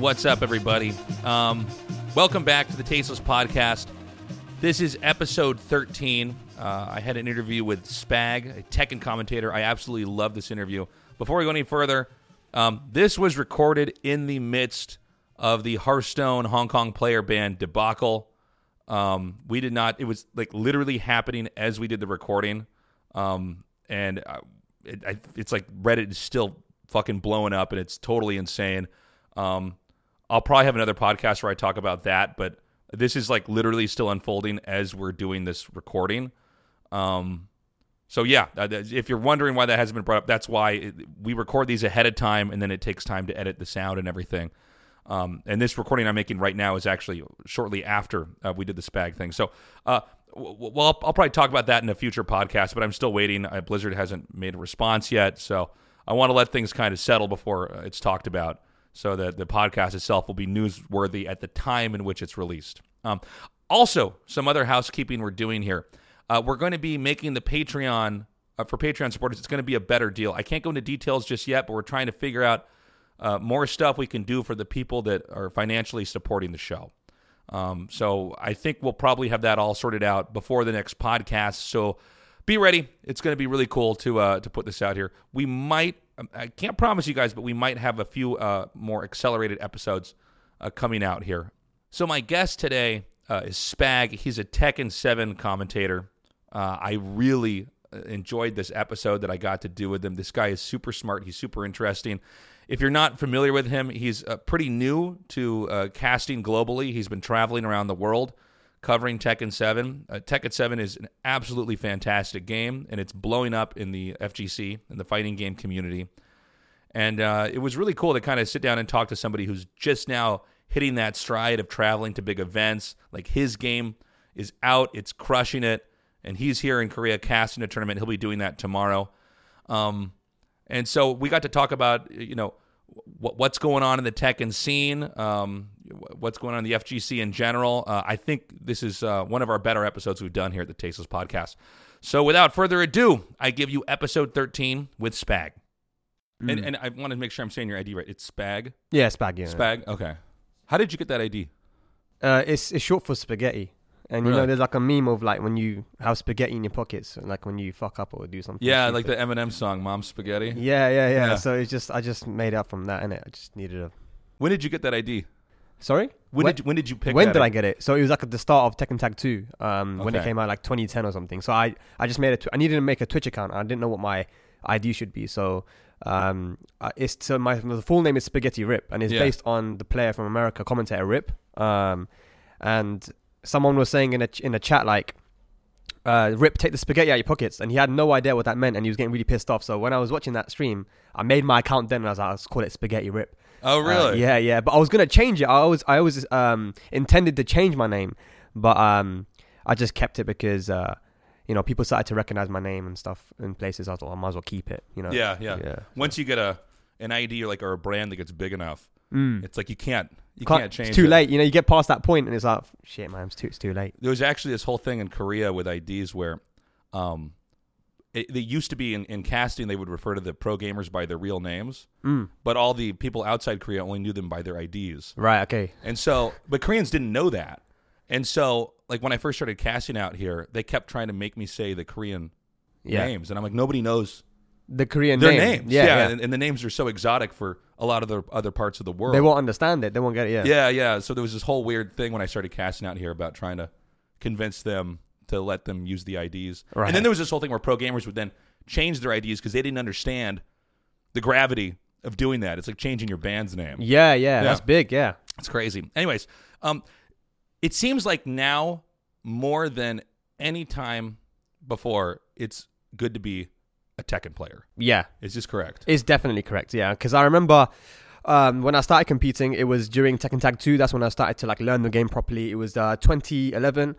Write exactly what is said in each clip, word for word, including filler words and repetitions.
What's up, everybody? Um, welcome back to the Tasteless Podcast. This is episode thirteen. Uh, I had an interview with Spag, a Tekken commentator. I absolutely love this interview. Before we go any further, um, this was recorded in the midst of the Hearthstone Hong Kong player ban debacle. Um, we did not, it was like literally happening as we did the recording. Um, and I, it, I, it's like Reddit is still fucking blowing up and it's totally insane. Um, I'll probably have another podcast where I talk about that, but this is like literally still unfolding as we're doing this recording. Um, so yeah, if you're wondering why that hasn't been brought up, that's why it, we record these ahead of time and then it takes time to edit the sound and everything. Um, and this recording I'm making right now is actually shortly after uh, we did the Spag thing. So, uh, w- w- well, I'll, I'll probably talk about that in a future podcast, but I'm still waiting. Uh, Blizzard hasn't made a response yet, so I want to let things kind of settle before uh, it's talked about so that the podcast itself will be newsworthy at the time in which it's released. Um, also, some other housekeeping we're doing here. Uh, we're going to be making the Patreon, uh, for Patreon supporters, it's going to be a better deal. I can't go into details just yet, but we're trying to figure out Uh, more stuff we can do for the people that are financially supporting the show. Um, so I think we'll probably have that all sorted out before the next podcast. So be ready. It's going to be really cool to uh, to put this out here. We might, I can't promise you guys, but we might have a few uh, more accelerated episodes uh, coming out here. So my guest today uh, is Spag. He's a Tekken seven commentator. Uh, I really enjoyed this episode that I got to do with him. This guy is super smart. He's super interesting. If you're not familiar with him, he's uh, pretty new to uh, casting globally. He's been traveling around the world covering Tekken seven. Uh, Tekken seven is an absolutely fantastic game, and it's blowing up in the F G C, in the fighting game community. And uh, it was really cool to kind of sit down and talk to somebody who's just now hitting that stride of traveling to big events. Like, his game is out, it's crushing it, and he's here in Korea casting a tournament. He'll be doing that tomorrow. Um, and so we got to talk about, you know, what's going on in the Tekken scene, um, what's going on in the F G C in general. Uh, I think this is uh, one of our better episodes we've done here at the Tasteless Podcast. So without further ado, I give you episode thirteen with Spag. Mm. And, and I want to make sure I'm saying your I D right. It's Spag? Yeah, Spag. Yeah. Spag, okay. How did you get that I D? Uh, it's, it's short for spaghetti. And, you really? know, there's like a meme of like when you have spaghetti in your pockets, like when you fuck up or do something. Yeah, stupid. Like the Eminem song, Mom's Spaghetti. Yeah, yeah, yeah, yeah. So it's just, I just made up from that, innit? I just needed a... When did you get that I D? Sorry? When, when, did, you, when did you pick when that When did I get it? So it was like at the start of Tekken Tag two, um, okay. when it came out, like twenty ten or something. So I, I just made a... Tw- I needed to make a Twitch account. I didn't know what my I D should be. So um, it's so my the full name is Spaghetti Rip, and it's yeah. based on the player from America, commentator Rip. Um, and... Someone was saying in a in a chat like, uh, "Rip, take the spaghetti out of your pockets," and he had no idea what that meant, and he was getting really pissed off. So when I was watching that stream, I made my account then, and I was like, "Let's call it Spaghetti Rip." Oh, really? Uh, yeah, yeah. But I was gonna change it. I always I always um, intended to change my name, but um, I just kept it because uh, you know, people started to recognize my name and stuff in places. I thought I might as well keep it. You know? Yeah, yeah. yeah Once so. you get a an I D or like or a brand that gets big enough, mm. it's like you can't. You can't, can't change It's too it. late. You know, you get past that point and it's like, shit, man, it's too, it's too late. There was actually this whole thing in Korea with I Ds where um, it, they used to be in, in casting, they would refer to the pro gamers by their real names. Mm. But all the people outside Korea only knew them by their I Ds. Right, okay. And so, but Koreans didn't know that. And so, like, when I first started casting out here, they kept trying to make me say the Korean yeah. names. And I'm like, nobody knows the Korean their names. names. Yeah, yeah. yeah. And, and the names are so exotic for... a lot of the other parts of the world. They won't understand it. They won't get it, yeah. Yeah, yeah. So there was this whole weird thing when I started casting out here about trying to convince them to let them use the I Ds. Right. And then there was this whole thing where pro gamers would then change their I Ds because they didn't understand the gravity of doing that. It's like changing your band's name. Yeah, yeah. yeah. That's big, yeah. It's crazy. Anyways, um, it seems like now more than any time before, it's good to be a Tekken player. Yeah. Is this correct? It's definitely correct, yeah. Because I remember um, when I started competing, it was during Tekken Tag two. That's when I started to like learn the game properly. It was uh, twenty eleven.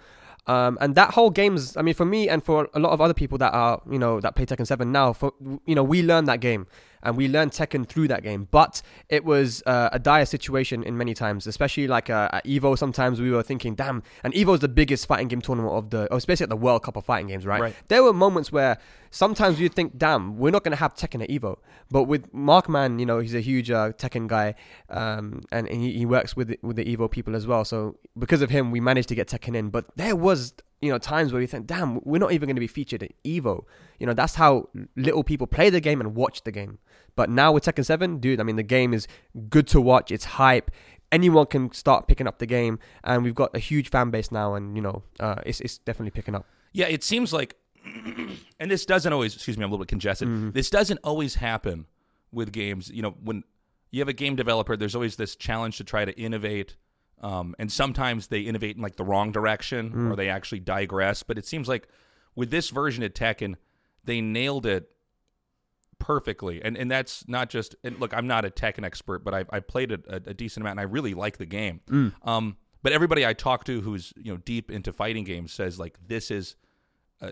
Um, and that whole game's, I mean, for me and for a lot of other people that are, you know, that play Tekken seven now, for, you know, we learned that game. and we learned Tekken through that game. But it was uh, a dire situation in many times, especially like uh, at EVO. Sometimes we were thinking, damn, and EVO is the biggest fighting game tournament of the, or especially at the World Cup of fighting games, right? right? There were moments where sometimes you'd think, damn, we're not going to have Tekken at EVO. But with Mark Mann, you know, he's a huge uh, Tekken guy, um, and, and he, he works with the, with the EVO people as well. So because of him, we managed to get Tekken in. But there was, you know, times where we think, damn, we're not even going to be featured at EVO. You know, that's how little people play the game and watch the game. But now with Tekken seven, dude, I mean, the game is good to watch. It's hype. Anyone can start picking up the game. And we've got a huge fan base now. And, you know, uh, it's it's definitely picking up. Yeah, it seems like, and this doesn't always, excuse me, I'm a little bit congested. Mm. This doesn't always happen with games. You know, when you have a game developer, there's always this challenge to try to innovate. Um, and sometimes they innovate in like the wrong direction mm. or they actually digress. But it seems like with this version of Tekken, they nailed it perfectly. And and that's not just, and look, I'm not a Tekken expert, but I I played a, a decent amount and I really like the game. Mm. Um, but everybody I talk to who's, you know, deep into fighting games says like, this is uh,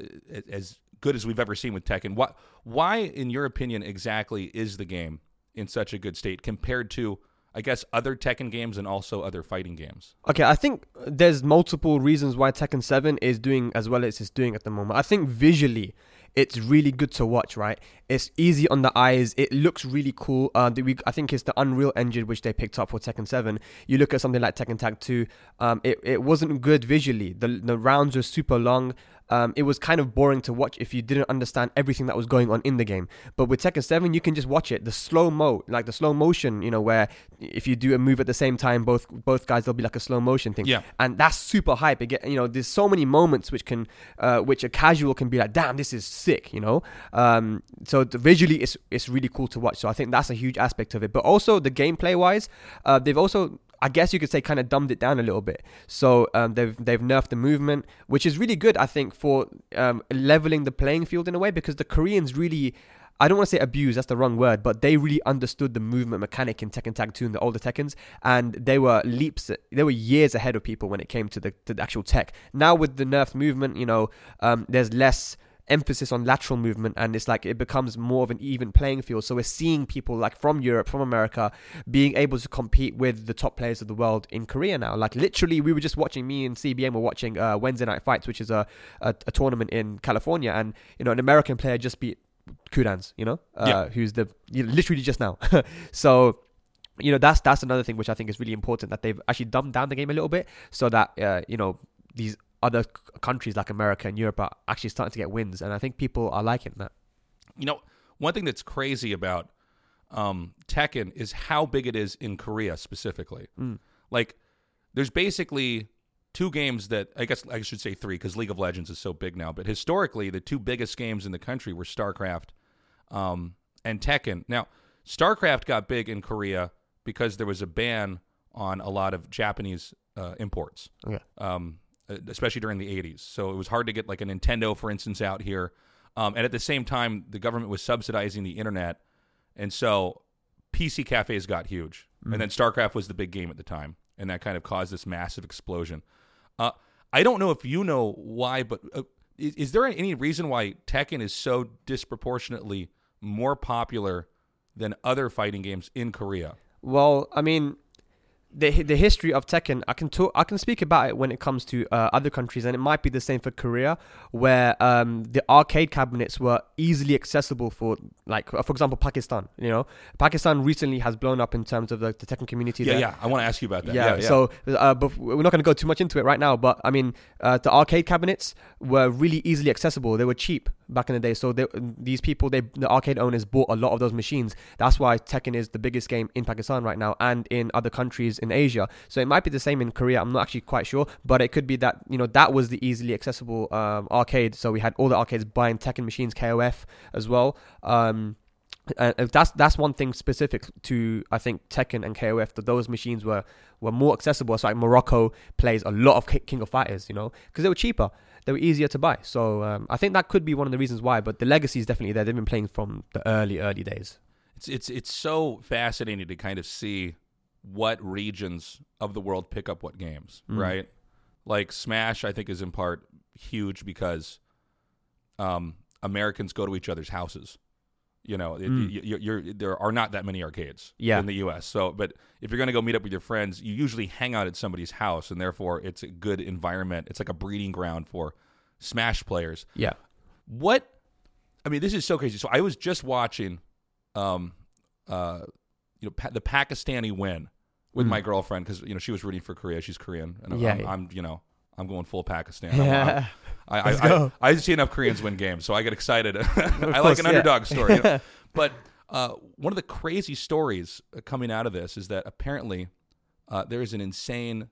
as good as we've ever seen with Tekken. Why, why, in your opinion, exactly is the game in such a good state compared to, I guess, other Tekken games and also other fighting games? Okay, I think there's multiple reasons why Tekken seven is doing as well as it's doing at the moment. I think visually, it's really good to watch, right? It's easy on the eyes. It looks really cool. Uh, the, we, I think it's the Unreal Engine, which they picked up for Tekken seven. You look at something like Tekken Tag two, um, it, it wasn't good visually. The, the rounds were super long. Um, it was kind of boring to watch if you didn't understand everything that was going on in the game. But with Tekken seven, you can just watch it. The slow-mo, like the slow motion, you know, where if you do a move at the same time, both both guys, there'll be like a slow motion thing. Yeah. And that's super hype. It get, you know, there's so many moments which can, uh, which a casual can be like, damn, this is sick, you know? Um, so the, visually, it's, it's really cool to watch. So I think that's a huge aspect of it. But also the gameplay-wise, uh, they've also, I guess you could say, kind of dumbed it down a little bit. So um, they've they've nerfed the movement, which is really good, I think, for um, leveling the playing field in a way, because the Koreans really, I don't want to say abuse, that's the wrong word, but they really understood the movement mechanic in Tekken Tag two and the older Tekkens, and they were leaps, they were years ahead of people when it came to the, to the actual tech. Now with the nerfed movement, you know, um, there's less emphasis on lateral movement, and it's like it becomes more of an even playing field. So we're seeing people like from Europe, from America, being able to compete with the top players of the world in Korea now. Like literally, we were just watching, me and C B M were watching uh, Wednesday Night Fights, which is a, a a tournament in California, and you know, an American player just beat Kudans, you know, uh, yeah. who's the you know, literally just now. So you know, that's that's another thing which I think is really important, that they've actually dumbed down the game a little bit, so that uh, you know, these other countries like America and Europe are actually starting to get wins, and I think people are liking that. You know, one thing that's crazy about um, Tekken is how big it is in Korea specifically. Mm. Like, there's basically two games that, I guess I should say three, because League of Legends is so big now, but historically, the two biggest games in the country were StarCraft um, and Tekken. Now, StarCraft got big in Korea because there was a ban on a lot of Japanese uh, imports. Okay. Um, especially during the eighties. So it was hard to get like a Nintendo, for instance, out here. Um, and at the same time, the government was subsidizing the internet. And so P C cafes got huge. Mm-hmm. And then StarCraft was the big game at the time. And that kind of caused this massive explosion. Uh, I don't know if you know why, but uh, is, is there any reason why Tekken is so disproportionately more popular than other fighting games in Korea? Well, I mean, The the history of Tekken, I can talk, I can speak about it when it comes to uh, other countries, and it might be the same for Korea, where um, the arcade cabinets were easily accessible for, like, for example, Pakistan. You know, Pakistan recently has blown up in terms of the, the Tekken community. Yeah, there. yeah. I want to ask you about that. Yeah. yeah, yeah. So, uh, but we're not going to go too much into it right now. But I mean, uh, the arcade cabinets were really easily accessible. They were cheap back in the day. So they, these people, they the arcade owners bought a lot of those machines. That's why Tekken is the biggest game in Pakistan right now, and in other countries in Asia. So it might be the same in Korea. I'm not actually quite sure, but it could be that, you know, that was the easily accessible um, arcade. So we had all the arcades buying Tekken machines, K O F as well. Um, and that's that's one thing specific to, I think, Tekken and K O F, that those machines were were more accessible. So like Morocco plays a lot of King of Fighters, you know, because they were cheaper. They were easier to buy. So um, I think that could be one of the reasons why, but the legacy is definitely there. They've been playing from the early, early days. It's it's it's so fascinating to kind of see what regions of the world pick up what games, mm. right? Like Smash, I think, is in part huge because um, Americans go to each other's houses You know, mm. it, you, you're, there are not that many arcades yeah. in the U S. So, but if you're going to go meet up with your friends, you usually hang out at somebody's house, and therefore it's a good environment. It's like a breeding ground for Smash players. Yeah. What? I mean, this is so crazy. So I was just watching, um, uh, you know, pa- the Pakistani win with mm. my girlfriend, because you know she was rooting for Korea. She's Korean, and I'm, yeah. I'm, I'm you know. I'm going full Pakistan. Yeah. I'm, I'm, I, Let's I, go. I, I see enough Koreans win games, so I get excited. I course, like an yeah. underdog story. You know? But uh, one of the crazy stories coming out of this is that apparently uh, there is an insane,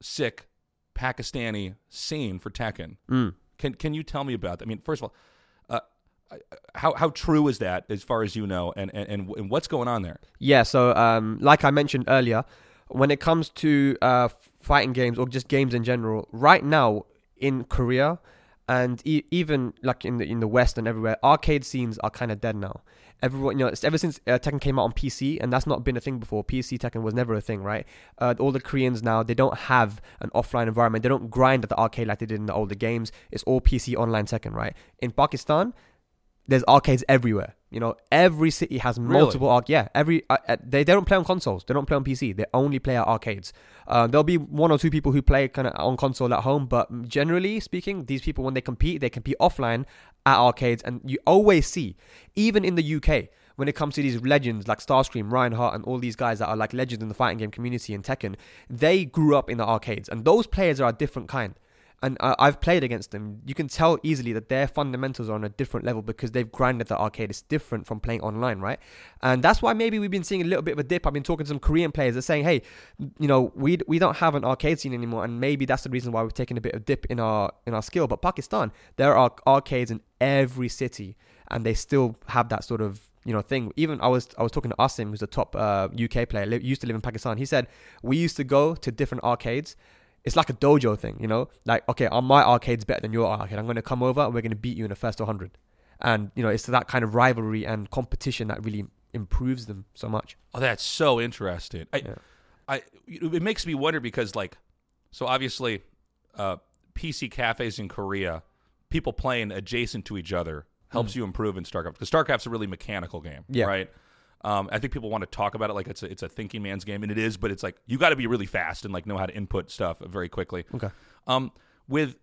sick Pakistani scene for Tekken. Mm. Can Can you tell me about that? I mean, first of all, uh, how how true is that as far as you know, and, and, and what's going on there? Yeah, so um, like I mentioned earlier, when it comes to uh, fighting games or just games in general, right now in Korea and e- even like in the in the West and everywhere, arcade scenes are kind of dead now. Everyone, you know, ever since uh, Tekken came out on P C, and that's not been a thing before. P C Tekken was never a thing, right? Uh, all the Koreans now, they don't have an offline environment. They don't grind at the arcade like they did in the older games. It's all P C online Tekken, right? In Pakistan, there's arcades everywhere. You know, every city has multiple really? arc. Yeah, every uh, they, they don't play on consoles. They don't play on P C. They only play at arcades. Uh, there'll be one or two people who play kind of on console at home, but generally speaking, these people, when they compete, they compete offline at arcades. And you always see, even in the U K, when it comes to these legends like Starscream, Ryan Hart, and all these guys that are like legends in the fighting game community in Tekken, they grew up in the arcades, and those players are a different kind. And I've played against them. You can tell easily that their fundamentals are on a different level because they've grinded the arcade. It's different from playing online, right? And that's why maybe we've been seeing a little bit of a dip. I've been talking to some Korean players. They're saying, hey, you know, we we don't have an arcade scene anymore. And maybe that's the reason why we've taken a bit of dip in our in our skill. But Pakistan, there are arcades in every city. And they still have that sort of, you know, thing. Even I was I was talking to Asim, who's a top uh, U K player, li- used to live in Pakistan. He said, we used to go to different arcades. It's like a dojo thing, you know? Like, okay, my arcade's better than your arcade. I'm going to come over and we're going to beat you in the first one hundred. And, you know, it's that kind of rivalry and competition that really improves them so much. Oh, that's so interesting. I, yeah. I, it makes me wonder because, like, so obviously uh, P C cafes in Korea, people playing adjacent to each other helps mm. you improve in StarCraft. Because StarCraft's a really mechanical game, yeah. right? Um, I think people want to talk about it like it's a, it's a thinking man's game, and it is, but it's like you got to be really fast and like know how to input stuff very quickly. Okay. Um, with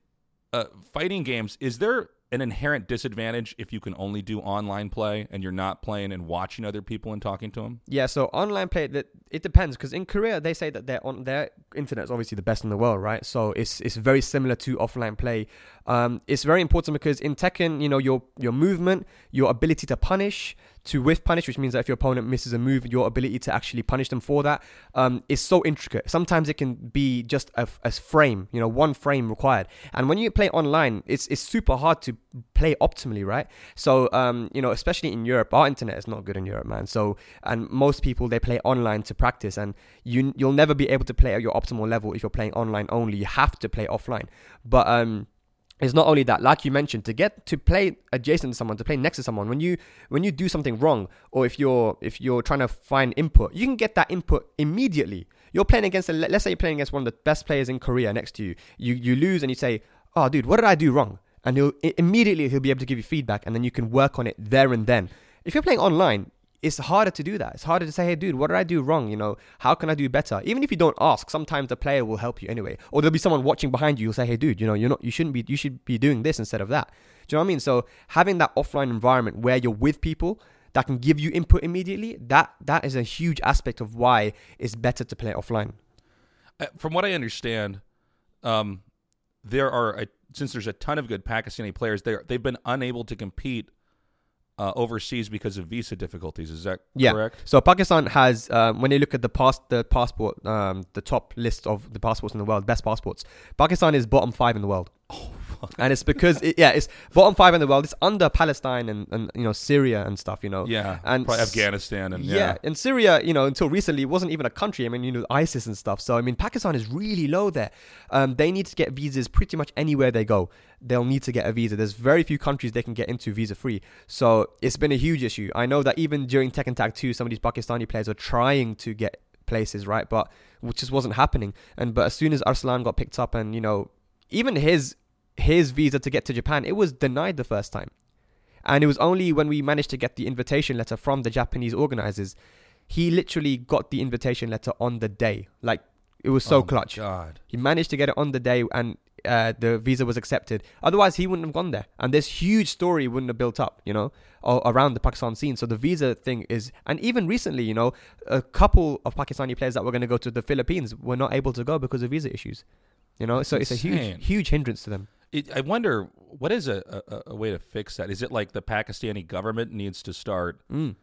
uh, fighting games, is there an inherent disadvantage if you can only do online play and you're not playing and watching other people and talking to them? Yeah, so online play, it depends, because in Korea they say that their on their internet is obviously the best in the world, right? So it's it's very similar to offline play. Um, it's very important because in Tekken, you know, your your movement, your ability to punish. To whiff punish, which means that if your opponent misses a move, your ability to actually punish them for that um, is so intricate. Sometimes it can be just a, a frame, you know, one frame required. And when you play online, it's it's super hard to play optimally, right? So, um, you know, especially in Europe, our internet is not good in Europe, man. So, and most people, they play online to practice, and you, you'll never be able to play at your optimal level if you're playing online only. You have to play offline. But, um... it's not only that, like you mentioned, to get to play adjacent to someone, to play next to someone, when you when you do something wrong, or if you're if you're trying to find input, you can get that input immediately. You're playing against, a, let's say you're playing against one of the best players in Korea next to you. You you lose and you say, oh, dude, what did I do wrong? And he'll immediately he'll be able to give you feedback, and then you can work on it there and then. If you're playing online, it's harder to do that. It's harder to say, hey, dude, what did I do wrong? You know, how can I do better? Even if you don't ask, sometimes the player will help you anyway. Or there'll be someone watching behind you who'll say, hey, dude, you know, you're not, you shouldn't be, you should be doing this instead of that. Do you know what I mean? So having that offline environment where you're with people that can give you input immediately, that that is a huge aspect of why it's better to play offline. From what I understand, um, there are, a, since there's a ton of good Pakistani players, there they've been unable to compete Uh, overseas because of visa difficulties. Is that yeah. correct? So Pakistan has, um, when you look at the past, the passport, um, the top list of the passports in the world, best passports, Pakistan is bottom five in the world. Oh, fuck. And it's because, it, yeah, it's bottom five in the world. It's under Palestine and, and you know, Syria and stuff, you know. Yeah, and probably s- Afghanistan. and Yeah, yeah. and Syria, you know, until recently, wasn't even a country. I mean, you know, ISIS and stuff. So, I mean, Pakistan is really low there. Um, they need to get visas pretty much anywhere they go. They'll need to get a visa. There's very few countries they can get into visa-free. So it's been a huge issue. I know that even during Tekken Tag two, some of these Pakistani players were trying to get places, right? But which just wasn't happening. And But as soon as Arslan got picked up and, you know, even his his visa to get to Japan, it was denied the first time. And it was only when we managed to get the invitation letter from the Japanese organizers, he literally got the invitation letter on the day. Like, it was so oh clutch. God. He managed to get it on the day, and uh, the visa was accepted. Otherwise, he wouldn't have gone there. And this huge story wouldn't have built up, you know, around the Pakistan scene. So the visa thing is... And even recently, you know, a couple of Pakistani players that were going to go to the Philippines were not able to go because of visa issues. You know, That's so insane. It's a huge, huge hindrance to them. It, I wonder, what is a, a, a way to fix that? Is it like the Pakistani government needs to start... Mm.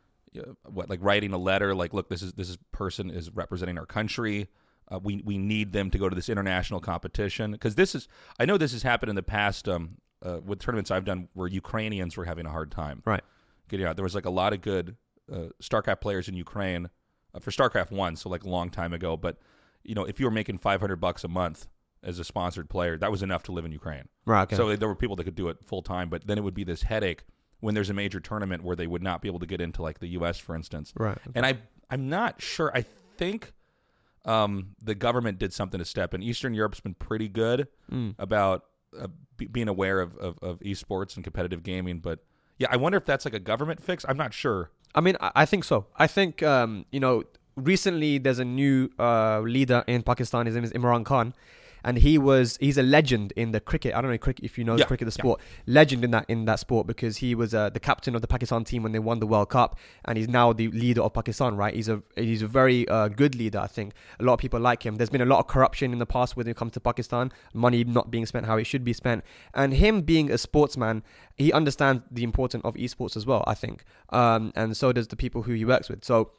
What, like writing a letter, like, look, this is this is person is representing our country. Uh, we we need them to go to this international competition, because this is, I know this has happened in the past um, uh, with tournaments I've done where Ukrainians were having a hard time, right? Getting out. There was like a lot of good uh, StarCraft players in Ukraine uh, for StarCraft one, so like a long time ago. But you know, if you were making five hundred bucks a month as a sponsored player, that was enough to live in Ukraine, right? Okay. So there were people that could do it full time, but then it would be this headache when there's a major tournament where they would not be able to get into, like, the U S, for instance. Right. And I, I'm not sure. I think um, the government did something to step in. Eastern Europe's been pretty good mm. about uh, be, being aware of, of, of esports and competitive gaming. But, yeah, I wonder if that's, like, a government fix. I'm not sure. I mean, I, I think so. I think, um, you know, recently there's a new uh, leader in Pakistan. His name is Imran Khan. And he was, he's a legend in the cricket. I don't know if you know yeah, cricket, the sport. Yeah. Legend in that in that sport, because he was uh, the captain of the Pakistan team when they won the World Cup. And he's now the leader of Pakistan, right? He's a he's a very uh, good leader, I think. A lot of people like him. There's been a lot of corruption in the past when it comes to Pakistan. Money not being spent how it should be spent. And him being a sportsman, he understands the importance of esports as well, I think. Um, and so does the people who he works with. So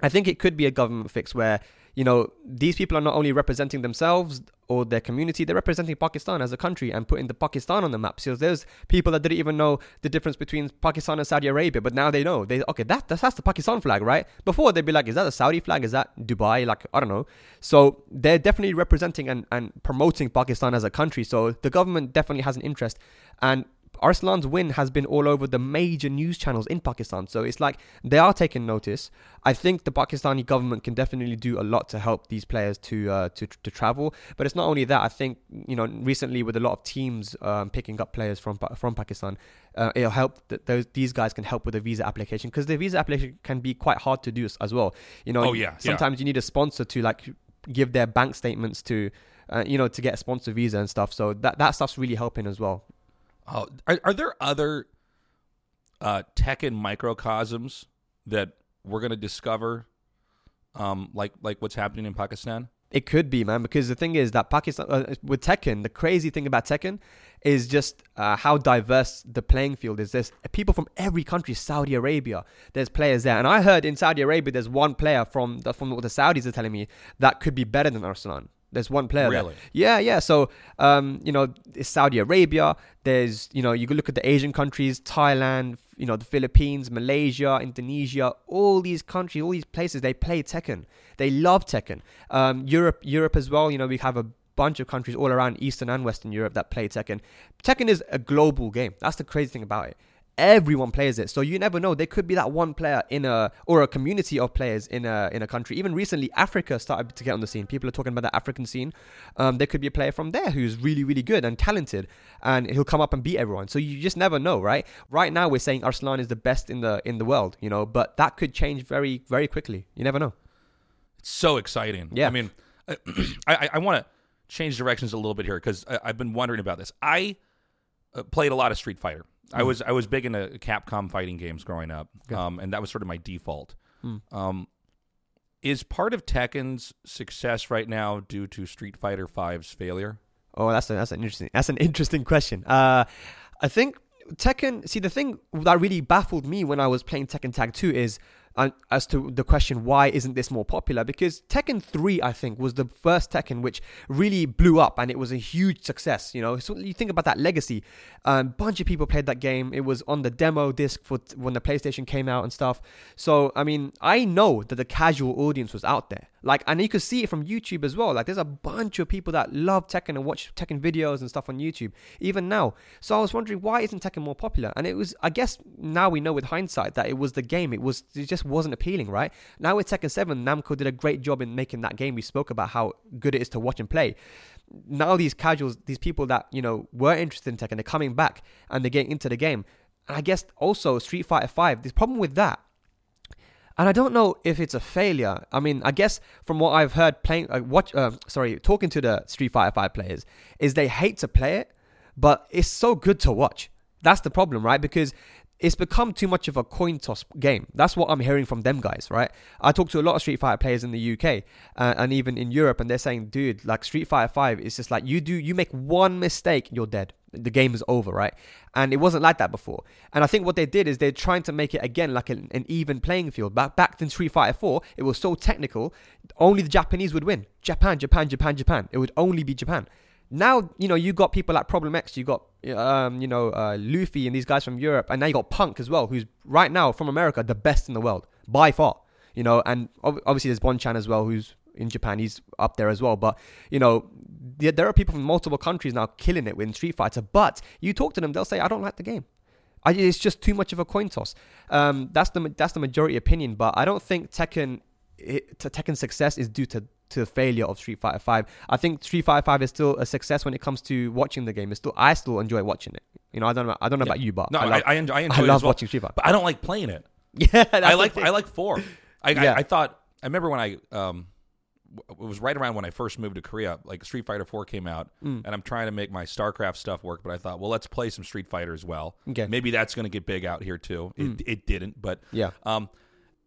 I think it could be a government fix where, you know, these people are not only representing themselves or their community, they're representing Pakistan as a country and putting the Pakistan on the map. So there's people that didn't even know the difference between Pakistan and Saudi Arabia, but now they know. They okay, that that's, that's the Pakistan flag, right? Before, they'd be like, is that a Saudi flag? Is that Dubai? Like, I don't know. So they're definitely representing and, and promoting Pakistan as a country. So the government definitely has an interest. And Arslan's win has been all over the major news channels in Pakistan. So it's like they are taking notice. I think the Pakistani government can definitely do a lot to help these players to uh, to, to travel. But it's not only that. I think, you know, recently with a lot of teams um, picking up players from from Pakistan, uh, it'll help that those these guys can help with the visa application, because the visa application can be quite hard to do as well. You know, oh, yeah, sometimes yeah. you need a sponsor to, like, give their bank statements to, uh, you know, to get a sponsor visa and stuff. So that, that stuff's really helping as well. Oh, are, are there other uh, Tekken microcosms that we're going to discover, um, like like what's happening in Pakistan? It could be, man, because the thing is that Pakistan, uh, with Tekken, the crazy thing about Tekken is just uh, how diverse the playing field is. There's people from every country, Saudi Arabia, there's players there. And I heard in Saudi Arabia, there's one player from, the, from what the Saudis are telling me that could be better than Arslan. There's one player really? there. Yeah, yeah. So, um, you know, it's Saudi Arabia. There's, you know, you can look at the Asian countries, Thailand, you know, the Philippines, Malaysia, Indonesia, all these countries, all these places, they play Tekken. They love Tekken. Um, Europe, Europe as well. You know, we have a bunch of countries all around Eastern and Western Europe that play Tekken. Tekken is a global game. That's the crazy thing about it. Everyone plays it, so you never know. There could be that one player in a or a community of players in a in a country. Even recently, Africa started to get on the scene. People are talking about the African scene. Um, there could be a player from there who's really, really good and talented, and he'll come up and beat everyone. So you just never know, right? Right now, we're saying Arslan is the best in the in the world, you know, but that could change very, very quickly. You never know. It's so exciting. Yeah, I mean, I I, I want to change directions a little bit here, because I've been wondering about this. I played a lot of Street Fighter. I was I was big into Capcom fighting games growing up, okay. um, and that was sort of my default. Mm. Um, is part of Tekken's success right now due to Street Fighter V's failure? Oh, that's a, that's an interesting that's an interesting question. Uh, I think Tekken. See, the thing that really baffled me when I was playing Tekken Tag two is uh, as to the question, why isn't this more popular? Because Tekken three, I think, was the first Tekken which really blew up, and it was a huge success. You know, so you think about that legacy. A um, bunch of people played that game. It was on the demo disc for t- when the PlayStation came out and stuff. So I mean, I know that the casual audience was out there. Like, and you can see it from YouTube as well. Like, there's a bunch of people that love Tekken and watch Tekken videos and stuff on YouTube, even now. So I was wondering, why isn't Tekken more popular? And it was, I guess, now we know with hindsight that it was the game. It was, it just wasn't appealing, right? Now with Tekken seven, Namco did a great job in making that game. We spoke about how good it is to watch and play. Now these casuals, these people that, you know, were interested in Tekken, they're coming back and they're getting into the game. And I guess also Street Fighter V, the problem with that, and I don't know if it's a failure. I mean, I guess from what I've heard playing, uh, watch, uh, sorry, talking to the Street Fighter V players, is they hate to play it, but it's so good to watch. That's the problem, right? Because it's become too much of a coin toss game. That's what I'm hearing from them guys, right? I talk to a lot of Street Fighter players in the U K uh, and even in Europe, and they're saying, dude, like Street Fighter V is just like, you do, you make one mistake, you're dead. The game is over, right? And it wasn't like that before. And I think what they did is they're trying to make it again like an, an even playing field. Back, back in Street Fighter four, it was so technical, only the Japanese would win. Japan, Japan, Japan, Japan. It would only be Japan. Now, you know, you got people like Problem X, you got, um, you know, uh, Luffy and these guys from Europe. And now you got Punk as well, who's right now from America, the best in the world by far, you know. And ob- obviously there's Bonchan as well, who's in Japan. He's up there as well. But, you know, th- there are people from multiple countries now killing it with Street Fighter. But you talk to them, they'll say, I don't like the game. I, it's just too much of a coin toss. Um, that's the that's the majority opinion. But I don't think Tekken, it, Tekken's success is due to to the failure of Street Fighter V. I think Street Fighter V is still a success when it comes to watching the game. It's still, I still enjoy watching it. You know, I don't know, I don't know yeah. about you, but no, I love, I, I enjoy, I enjoy I love well. watching Street Fighter, but I don't like playing it. Yeah, I like I like four. I, yeah. I I thought I remember when I um it was right around when I first moved to Korea. Like Street Fighter four came out, mm. and I'm trying to make my StarCraft stuff work. But I thought, well, let's play some Street Fighter as well. Okay. Maybe that's going to get big out here too. Mm. It, it didn't, but yeah. Um,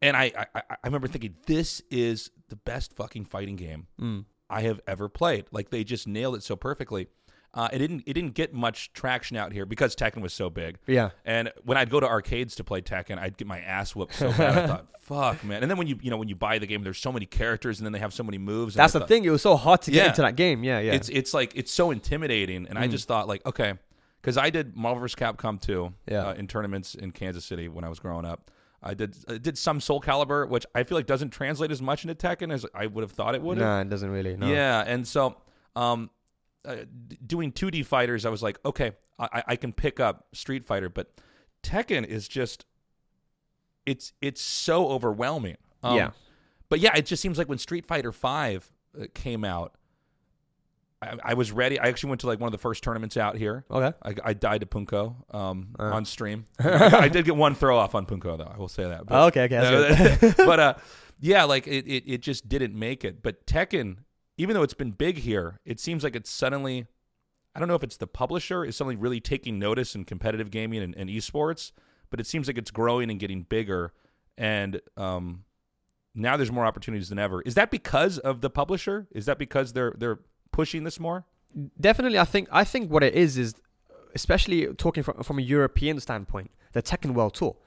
and I, I I remember thinking, this is the best fucking fighting game mm. I have ever played. Like, they just nailed it so perfectly. Uh, it didn't it didn't get much traction out here because Tekken was so big. Yeah. And when I'd go to arcades to play Tekken, I'd get my ass whooped so bad. I thought, fuck, man. And then when you you know when you buy the game, there's so many characters, and then they have so many moves. And That's I the thought, thing. It was so hard to get yeah. into that game. Yeah, yeah. It's it's like it's so intimidating, and mm. I just thought, like, okay, because I did Marvel versus. Capcom two yeah. uh, in tournaments in Kansas City when I was growing up. I did I did some Soul Calibur, which I feel like doesn't translate as much into Tekken as I would have thought it would. No, nah, it doesn't really. No. Yeah, and so um, uh, doing two D fighters, I was like, okay, I, I can pick up Street Fighter, but Tekken is just, it's it's so overwhelming. Um, yeah. But yeah, it just seems like when Street Fighter V came out, I, I was ready. I actually went to like one of the first tournaments out here. Okay. I, I died to Punko um, uh. on stream. I, I did get one throw off on Punko, though. I will say that. But, oh, okay, okay. That's uh, good. But uh, yeah, like it, it, it just didn't make it. But Tekken, even though it's been big here, it seems like it's suddenly, I don't know if it's the publisher is suddenly really taking notice in competitive gaming and, and esports, but it seems like it's growing and getting bigger. And um, now there's more opportunities than ever. Is that because of the publisher? Is that because they're they're pushing this more? Definitely. I think I think what it is is, especially talking from, from a European standpoint, the Tekken World Tour,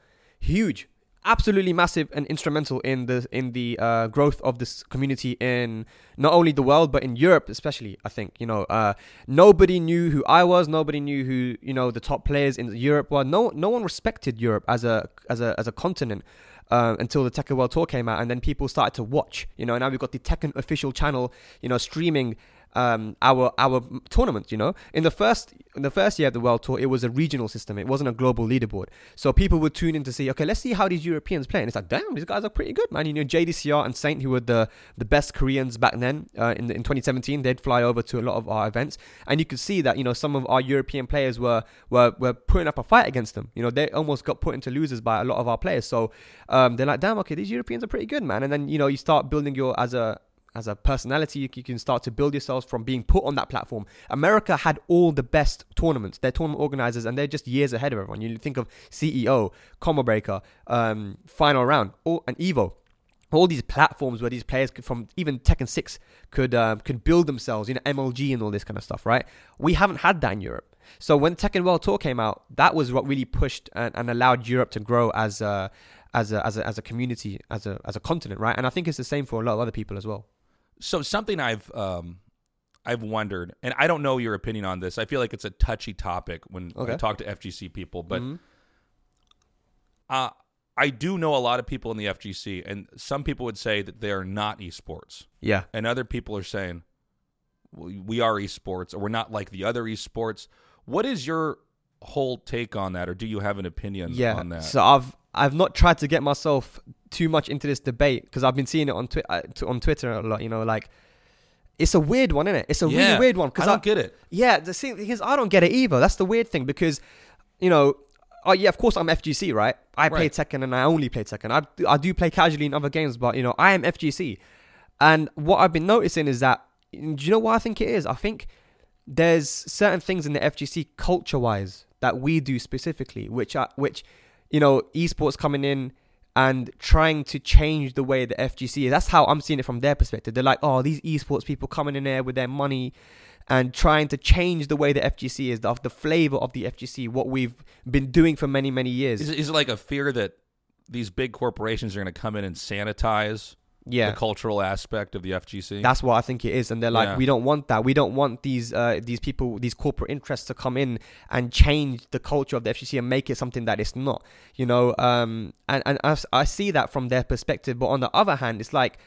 huge, absolutely massive and instrumental in the in the uh, growth of this community in not only the world but in Europe especially. I think, you know, uh, nobody knew who I was, nobody knew who, you know, the top players in Europe were. No no one respected Europe as a as a as a continent. Uh, until the Tekken World Tour came out, and then people started to watch, you know. And now we've got the Tekken official channel, you know, streaming um, our our tournament, you know. In the first in the first year of the World Tour, it was a regional system. It wasn't a global leaderboard. So people would tune in to see, okay, let's see how these Europeans play. And it's like, damn, these guys are pretty good, man. You know, J D C R and Saint, who were the, the best Koreans back then uh, in, the, in twenty seventeen, they'd fly over to a lot of our events. And you could see that, you know, some of our European players were, were, were putting up a fight against them. You know, they almost got put into losers by a lot of our players. So, um, Um, they're like, damn, okay, these Europeans are pretty good, man. And then, you know, you start building your, as a as a personality, you, you can start to build yourselves from being put on that platform. America had all the best tournaments, their tournament organizers, and they're just years ahead of everyone. You think of C E O, Combo Breaker, um, Final Round, all, and EVO. All these platforms where these players could, from even Tekken six could uh, could build themselves, you know, M L G and all this kind of stuff, right? We haven't had that in Europe. So when Tekken World Tour came out, that was what really pushed and, and allowed Europe to grow as a, as a as a as a community, as a as a continent, right? And I think it's the same for a lot of other people as well. So something I've um, I've wondered, and I don't know your opinion on this. I feel like it's a touchy topic when okay. I talk to F G C people, but. Mm-hmm. Uh, I do know a lot of people in the F G C, and some people would say that they are not esports. Yeah. And other people are saying, we are esports, or we're not like the other esports. What is your whole take on that, or do you have an opinion yeah. on that? So I've I've not tried to get myself too much into this debate, because I've been seeing it on, twi- on Twitter a lot, you know, like... It's a weird one, isn't it? It's a yeah. really weird one. Cause I don't I, get it. Yeah, the thing is, I don't get it either. That's the weird thing, because, you know... oh yeah, of course I'm F G C, right? I right. play Tekken and I only play Tekken. I, I do play casually in other games, but, you know, I am F G C. And what I've been noticing is that, do you know what I think it is? I think there's certain things in the F G C culture-wise that we do specifically, which, are, which you know, esports coming in and trying to change the way the F G C is. That's how I'm seeing it from their perspective. They're like, oh, these esports people coming in there with their money and trying to change the way the F G C is, the, the flavor of the F G C, what we've been doing for many, many years. Is, is it like a fear that these big corporations are going to come in and sanitize yeah. the cultural aspect of the F G C? That's what I think it is. And they're like, yeah. we don't want that. We don't want these uh, these people, these corporate interests to come in and change the culture of the F G C and make it something that it's not. You know, um, and, and I, I see that from their perspective. But on the other hand, it's like,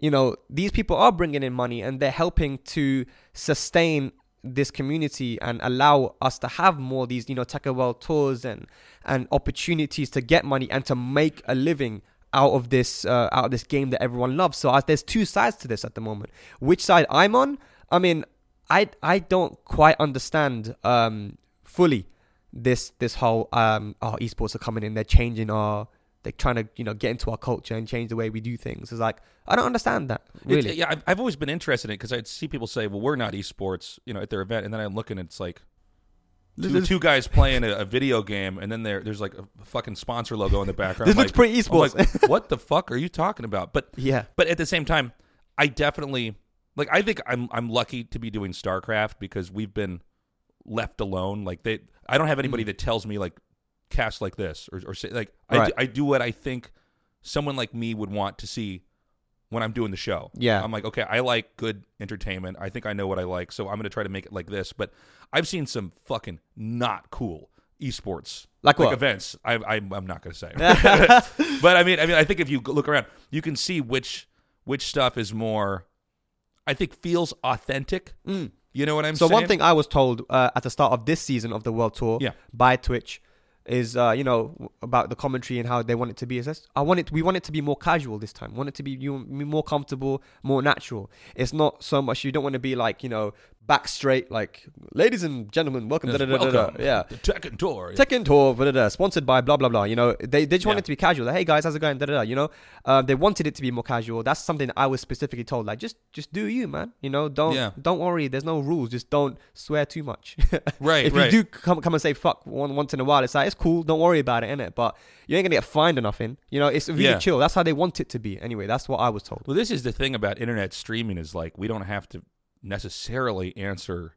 you know, these people are bringing in money and they're helping to sustain this community and allow us to have more of these, you know, Tekken World Tours and, and opportunities to get money and to make a living out of this uh, out of this game that everyone loves. So I, there's two sides to this at the moment. Which side I'm on? I mean, I I don't quite understand um, fully this this whole um, oh, esports are coming in, they're changing our. They're trying to, you know, get into our culture and change the way we do things. It's like, I don't understand that, really. It's, yeah, I've, I've always been interested in it because I'd see people say, well, we're not esports, you know, at their event. And then I'm looking and it's like two, two guys playing a, a video game and then there there's like a fucking sponsor logo in the background. This I'm looks like, pretty esports. Like, what the fuck are you talking about? But yeah. But at the same time, I definitely, like, I think I'm I'm lucky to be doing StarCraft because we've been left alone. Like, they, I don't have anybody mm. that tells me, like, cast like this or, or say like right. I, do, I do what I think someone like me would want to see when I'm doing the show. Yeah, I'm like, okay, I like good entertainment. I think I know what I like, so I'm going to try to make it like this. But I've seen some fucking not cool esports like, like events. I, I, I'm not going to say, but I mean, I mean, I think if you look around, you can see which which stuff is more. I think feels authentic. Mm. You know what I'm so saying? So one thing I was told uh, at the start of this season of the World Tour, yeah. by Twitch. Is uh, you know, about the commentary and how they want it to be. I want it. We want it to be more casual this time. We want it to be you more comfortable, more natural. It's not so much. You don't want to be like, you know, back straight like, ladies and gentlemen, welcome. Yes, da, da, welcome. Da, da, da. Yeah, the Tekken Tour. Tekken Tour. Da, da, da. Sponsored by blah blah blah. You know, they they just yeah. want it to be casual. Like, hey guys, how's it going? Da, da, da. You know, uh, they wanted it to be more casual. That's something I was specifically told. Like, just just do you, man. You know, don't yeah. don't worry. There's no rules. Just don't swear too much. Right. If right. you do come come and say fuck one, once in a while, it's like, it's cool, don't worry about it, innit? But you ain't gonna get fined or nothing. You know, it's really yeah. chill. That's how they want it to be. Anyway, that's what I was told. Well, this is the thing about internet streaming is like, we don't have to necessarily answer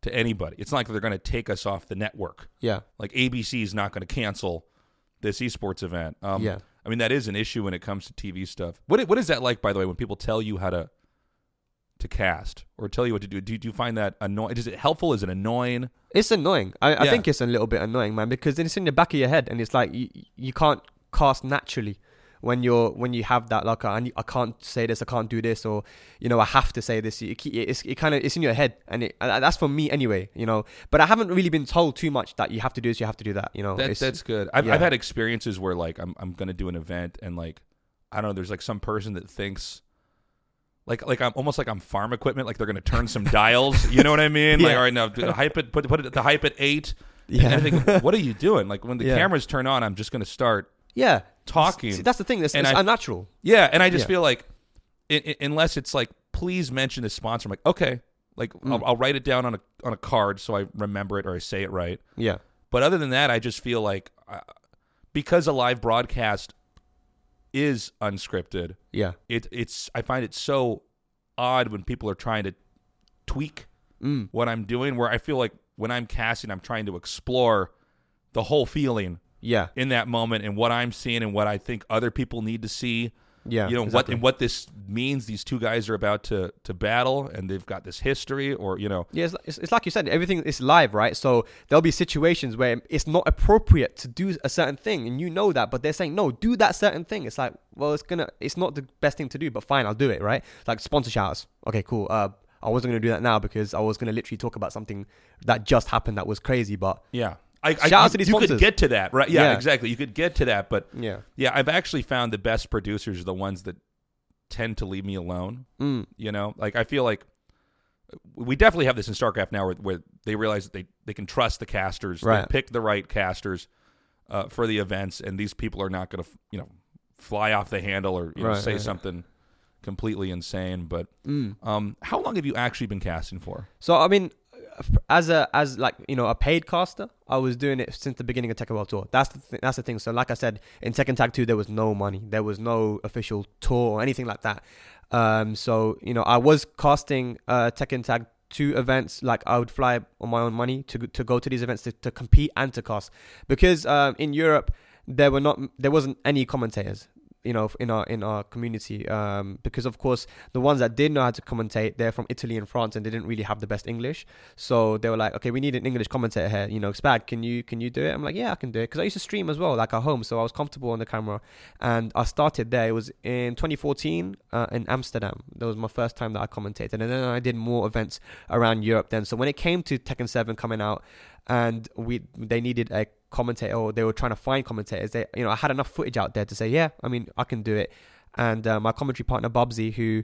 to anybody. It's not like they're gonna take us off the network. Yeah. Like A B C is not gonna cancel this esports event. Um yeah. I mean, that is an issue when it comes to T V stuff. What what is that like, by the way, when people tell you how to to cast or tell you what to do? Do you, do you find that annoying? Is it helpful? Is it annoying? It's annoying. I, yeah. I think it's a little bit annoying, man, because it's in the back of your head and it's like you, you can't cast naturally when you're when you have that like, I, I can't say this, I can't do this, or, you know, I have to say this. It, it's it kind of it's in your head, and it and that's for me anyway, you know. But I haven't really been told too much that you have to do this, you have to do that, you know. That, that's good. I've yeah. I've had experiences where like I'm I'm gonna do an event and like I don't know, there's like some person that thinks. Like, like I'm almost like I'm farm equipment. Like they're gonna turn some dials. You know what I mean? Yeah. Like, all right, now hype it. Put put it the hype at eight. Yeah. And I think, what are you doing? Like when the yeah. cameras turn on, I'm just gonna start. Yeah. Talking. See, that's the thing. That's unnatural. Yeah, and I just yeah. feel like, it, it, unless it's like, please mention the sponsor. I'm like, okay, like mm. I'll, I'll write it down on a on a card so I remember it or I say it right. Yeah. But other than that, I just feel like, uh, because a live broadcast is unscripted. Yeah. It it's I find it so odd when people are trying to tweak mm. what I'm doing, where I feel like when I'm casting, I'm trying to explore the whole feeling yeah. in that moment and what I'm seeing and what I think other people need to see. Yeah. You know, exactly. what and what this means. These two guys are about to, to battle and they've got this history, or, you know. Yeah, it's, it's like you said, everything is live, right? So there'll be situations where it's not appropriate to do a certain thing and you know that, but they're saying, no, do that certain thing. It's like, well, it's gonna it's not the best thing to do, but fine, I'll do it, right? Like sponsor shoutouts. Okay, cool. Uh I wasn't gonna do that now because I was gonna literally talk about something that just happened that was crazy, but yeah. I, I, Shout out to these sponsors. You could get to that, right? Yeah, yeah, exactly. You could get to that, but yeah, yeah. I've actually found the best producers are the ones that tend to leave me alone. Mm. You know, like I feel like we definitely have this in StarCraft now, where, where they realize that they, they can trust the casters, right. They pick the right casters, uh, for the events, and these people are not going to, you know, fly off the handle or you right, know, say right, something right. completely insane. But mm. um, how long have you actually been casting for? So, I mean, as a as like you know a paid caster, I was doing it since the beginning of Tekken World Tour. That's the th- that's the thing. So, like I said, in Tekken Tag two, there was no money, there was no official tour or anything like that. Um, so you know, I was casting uh, Tekken Tag two events. Like I would fly on my own money to to go to these events to, to compete and to cast, because um, in Europe there were not there wasn't any commentators. You know, in our in our community, um, because of course the ones that did know how to commentate, they're from Italy and France, and they didn't really have the best English. So they were like, okay, we need an English commentator here. You know, Spag, can you can you do it? I'm like, yeah, I can do it, because I used to stream as well, like at home, so I was comfortable on the camera. And I started there. It was in twenty fourteen uh, in Amsterdam. That was my first time that I commentated, and then I did more events around Europe. Then, so when it came to Tekken seven coming out, and we they needed a commentator, or they were trying to find commentators, they you know I had enough footage out there to say, yeah, I mean, I can do it. And uh, my commentary partner Bubsy, who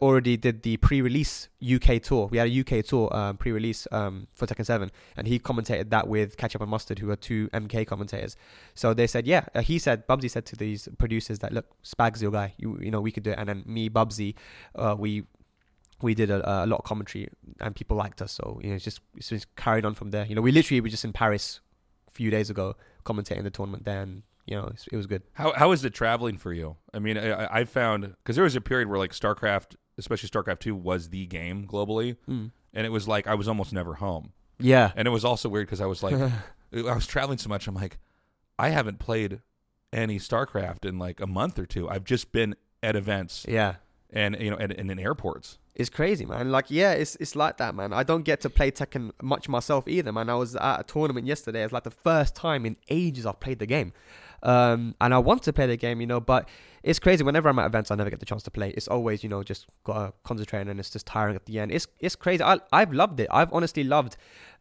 already did the pre-release U K tour, we had a U K tour um, pre-release um, for Tekken seven, and he commentated that with Ketchup and Mustard, who are two M K commentators. So they said, yeah, uh, he said Bubsy said to these producers that, look, Spag's your guy, you, you know we could do it. And then me, Bubsy, uh, we we did a, a lot of commentary, and people liked us, so you know it's just it's just carried on from there. You know we literally were just in Paris few days ago commentating the tournament there, and you know it was good. How how is it traveling for you? I mean, I, I found, because there was a period where like StarCraft, especially StarCraft two, was the game globally, mm. and it was like I was almost never home. Yeah, and it was also weird because I was like I was traveling so much, I'm like, I haven't played any StarCraft in like a month or two. I've just been at events, yeah, and you know and, and in airports. It's crazy, man. Like, yeah, it's it's like that, man. I don't get to play Tekken much myself either, man. I was at a tournament yesterday. It's like the first time in ages I've played the game. Um, and I want to play the game, you know, but it's crazy. Whenever I'm at events, I never get the chance to play. It's always, you know, just gotta concentrate, and it's just tiring at the end. It's it's crazy. I, I've loved it. I've honestly loved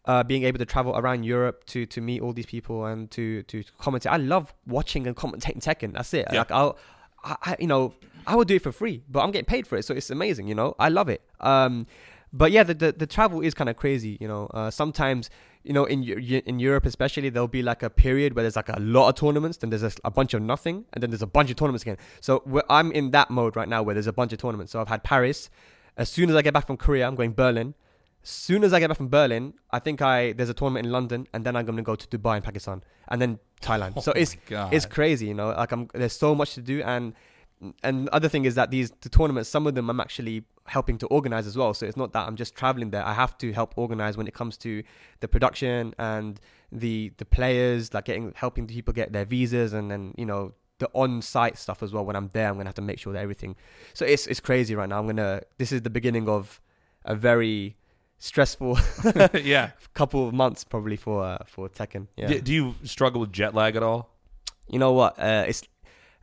uh, being able to travel around Europe to to meet all these people and to, to commentate. I love watching and commentating Tekken. That's it. Yeah. Like, I'll... I, you know, I would do it for free, but I'm getting paid for it, so it's amazing. You know, I love it. Um, but yeah, the the, the travel is kind of crazy. You know, uh, sometimes, you know, in in Europe especially, there'll be like a period where there's like a lot of tournaments, then there's a, a bunch of nothing, and then there's a bunch of tournaments again. So I'm in that mode right now where there's a bunch of tournaments. So I've had Paris. As soon as I get back from Korea, I'm going Berlin. As soon as I get back from Berlin, I think I there's a tournament in London, and then I'm going to go to Dubai and Pakistan, and then Thailand. Oh, so it's it's crazy, you know. Like I'm, there's so much to do, and and the other thing is that these the tournaments, some of them I'm actually helping to organize as well. So it's not that I'm just traveling there. I have to help organize when it comes to the production and the the players, like getting helping people get their visas, and then you know the on-site stuff as well. When I'm there, I'm going to have to make sure that everything. So it's it's crazy right now. I'm gonna. This is the beginning of a very stressful yeah couple of months probably for uh, for Tekken. Yeah. Do, do you struggle with jet lag at all? You know what? Uh, it's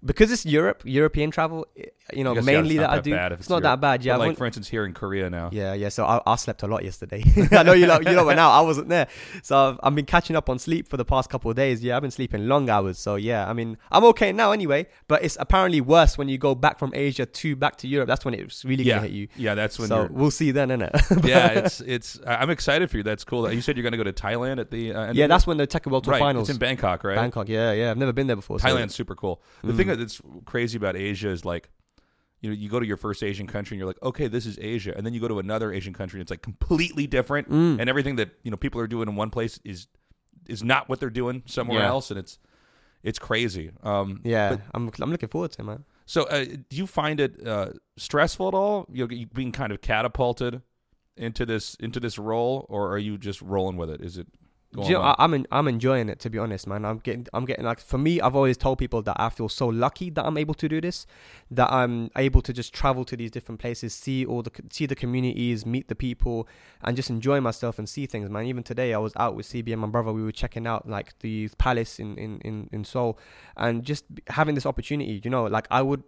because it's Europe, European travel. You know, mainly that I do. It's not that bad. Yeah, but like for instance, here in Korea now. Yeah, yeah. So I, I slept a lot yesterday. I know you know you know. But now I wasn't there, so I've, I've been catching up on sleep for the past couple of days. Yeah, I've been sleeping long hours. So yeah, I mean, I'm okay now anyway. But it's apparently worse when you go back from Asia to back to Europe. That's when it's really yeah. gonna hit you. Yeah, that's when. So you're... we'll see then, innit? yeah, it's it's. I'm excited for you. That's cool. You said you're gonna go to Thailand at the. Uh, end yeah, of that's when the Tekken World Tour right. finals. It's in Bangkok, right? Bangkok. Yeah, yeah. I've never been there before. Thailand's so. super cool. The mm. thing that's crazy about Asia is like. You know, you go to your first Asian country and you're like, okay, this is Asia. And then you go to another Asian country and it's like completely different. Mm. And everything that, you know, people are doing in one place is is not what they're doing somewhere yeah. else. And it's it's crazy. Um, yeah, but, I'm I'm looking forward to it, man. So uh, do you find it uh, stressful at all? You know, being kind of catapulted into this into this role, or are you just rolling with it? Is it going you know, on? I, I'm en- I'm enjoying it, to be honest, man. I'm getting I'm getting like, for me, I've always told people that I feel so lucky that I'm able to do this, that I'm able to just travel to these different places, see all the see the communities, meet the people, and just enjoy myself and see things, man. Even today, I was out with C B M, my brother. We were checking out like the palace in in in, in Seoul, and just having this opportunity. You know, like I would.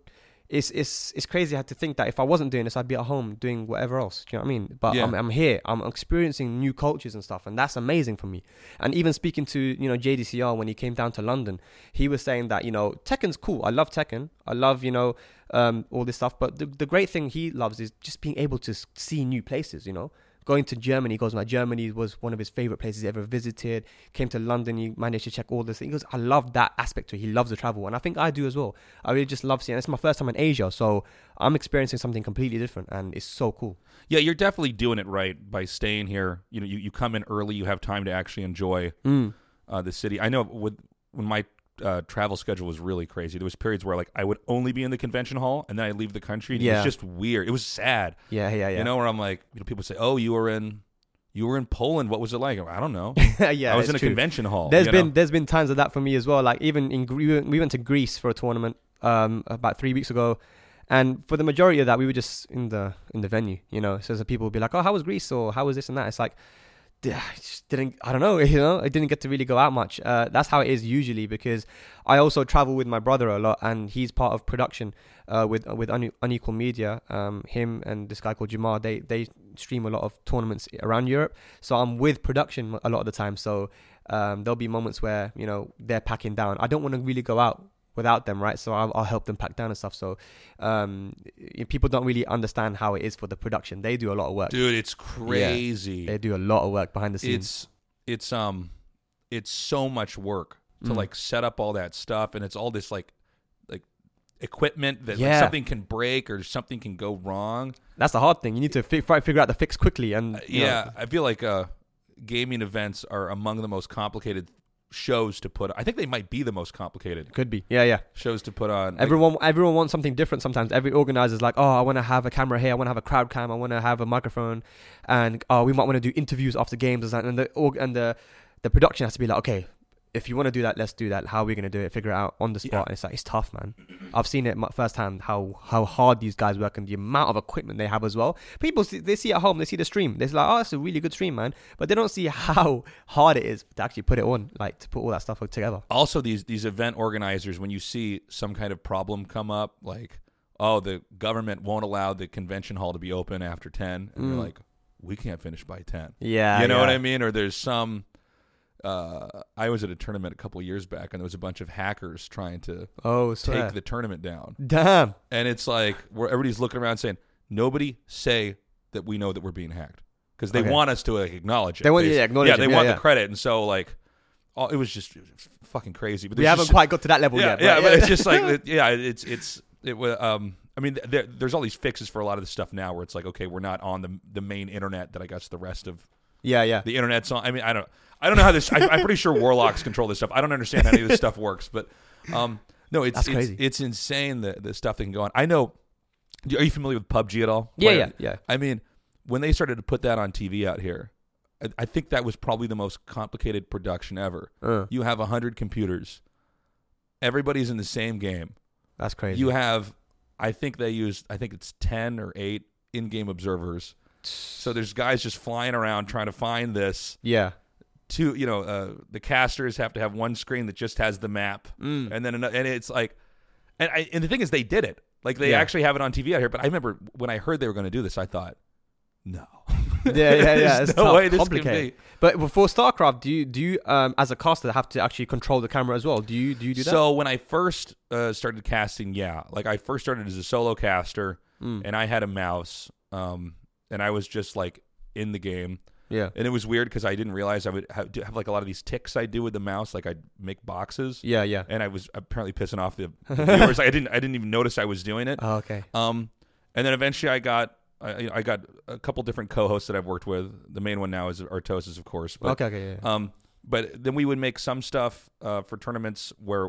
It's it's it's crazy. I had to think that if I wasn't doing this, I'd be at home doing whatever else. Do you know what I mean? But yeah. I'm I'm here. I'm experiencing new cultures and stuff, and that's amazing for me. And even speaking to you know J D C R when he came down to London, he was saying that you know Tekken's cool. I love Tekken. I love you know um, all this stuff. But the the great thing he loves is just being able to see new places. You know, going to Germany, he goes, "My Germany was one of his favorite places he ever visited." Came to London, he managed to check all this. He goes, "I love that aspect to it." He loves the travel, and I think I do as well. I really just love seeing. It's my first time in Asia, so I'm experiencing something completely different, and it's so cool. Yeah, you're definitely doing it right by staying here. You know, you, you come in early, you have time to actually enjoy mm. uh, the city. I know with when my Uh, travel schedule was really crazy. There was periods where like I would only be in the convention hall and then I'd leave the country, and yeah. it was just weird. It was sad. Yeah, yeah, yeah. You know, where I'm like, you know, people say, "Oh, you were in you were in Poland. What was it like?" I don't know. yeah, I was in a true. convention hall. There's been know? there's been times of that for me as well. Like even in we went to Greece for a tournament um, about three weeks ago, and for the majority of that we were just in the in the venue. You know, so the people would be like, "Oh, how was Greece?" or "How was this and that?" It's like, I just didn't, I don't know, you know, I didn't get to really go out much. Uh, that's how it is usually, because I also travel with my brother a lot, and he's part of production uh, with with une- Unequal Media. Um, him and this guy called Jamar, they, they stream a lot of tournaments around Europe. So I'm with production a lot of the time. So um, there'll be moments where, you know, they're packing down. I don't want to really go out without them, right? So I'll, I'll help them pack down and stuff. So um, people don't really understand how it is for the production. They do a lot of work. Dude, it's crazy. Yeah, they do a lot of work behind the scenes. It's it's um it's so much work to mm. like set up all that stuff, and it's all this like like equipment that yeah. like, something can break or something can go wrong. That's the hard thing. You need to fi- figure out the fix quickly. And uh, yeah, know. I feel like uh, gaming events are among the most complicated shows to put on. I think they might be the most complicated. Could be. Yeah, yeah. Shows to put on. Everyone like, everyone wants something different sometimes. Every organizer's like, "Oh, I want to have a camera here. I want to have a crowd cam. I want to have a microphone." And, "Oh, we might want to do interviews after games." And the org- and the, the production has to be like, "Okay, if you want to do that, let's do that. How are we going to do it?" Figure it out on the spot. Yeah. And it's like, it's tough, man. I've seen it firsthand how how hard these guys work and the amount of equipment they have as well. People, see, they see at home, they see the stream. They're like, "Oh, that's a really good stream, man." But they don't see how hard it is to actually put it on, like to put all that stuff together. Also, these these event organizers, when you see some kind of problem come up, like, "Oh, the government won't allow the convention hall to be open after ten. And mm. you're like, "We can't finish by ten. Yeah. You know yeah. what I mean? Or there's some... Uh, I was at a tournament a couple of years back, and there was a bunch of hackers trying to oh, take the tournament down. Damn. And it's like, where everybody's looking around saying, "Nobody say that we know that we're being hacked." Because they okay. want us to like, acknowledge it. They want, yeah, acknowledge yeah, it. They yeah, want yeah. the credit. And so, like, all, it was just it was fucking crazy. But we haven't just, quite got to that level yeah, yet. Yeah, right? yeah, but it's just like, it, yeah, it's, it's, it was, um, I mean, there, there's all these fixes for a lot of the stuff now where it's like, okay, we're not on the the main internet that I guess the rest of Yeah, yeah. the internet's on. I mean, I don't I don't know how this... I, I'm pretty sure warlocks control this stuff. I don't understand how any of this stuff works. But um, no, it's That's it's, crazy. It's insane the, the stuff that can go on. I know... Are you familiar with P U B G at all? Yeah, Why, yeah, yeah. I mean, when they started to put that on T V out here, I, I think that was probably the most complicated production ever. Uh. You have one hundred computers. Everybody's in the same game. That's crazy. You have... I think they used... I think it's ten or eight in-game observers. So there's guys just flying around trying to find this. Yeah. Two, you know, uh, the casters have to have one screen that just has the map, mm. and then another, and it's like, and I, and the thing is, they did it. Like they yeah. actually have it on T V out here. But I remember when I heard they were going to do this, I thought, no. Yeah, yeah, yeah. It's no tough, way this could be. But for StarCraft, do you do you um, as a caster have to actually control the camera as well? Do you do you do that? So when I first uh, started casting, yeah, like I first started as a solo caster, mm. and I had a mouse. Um, And I was just like in the game. Yeah. And it was weird because I didn't realize I would have, have like a lot of these ticks I do with the mouse. Like I'd make boxes. Yeah, yeah. And I was apparently pissing off the viewers. I didn't I didn't even notice I was doing it. Oh, okay. Um, and then eventually I got I, I got a couple different co-hosts that I've worked with. The main one now is Artosis, of course. But, okay, okay, yeah, yeah. Um, but then we would make some stuff uh, for tournaments where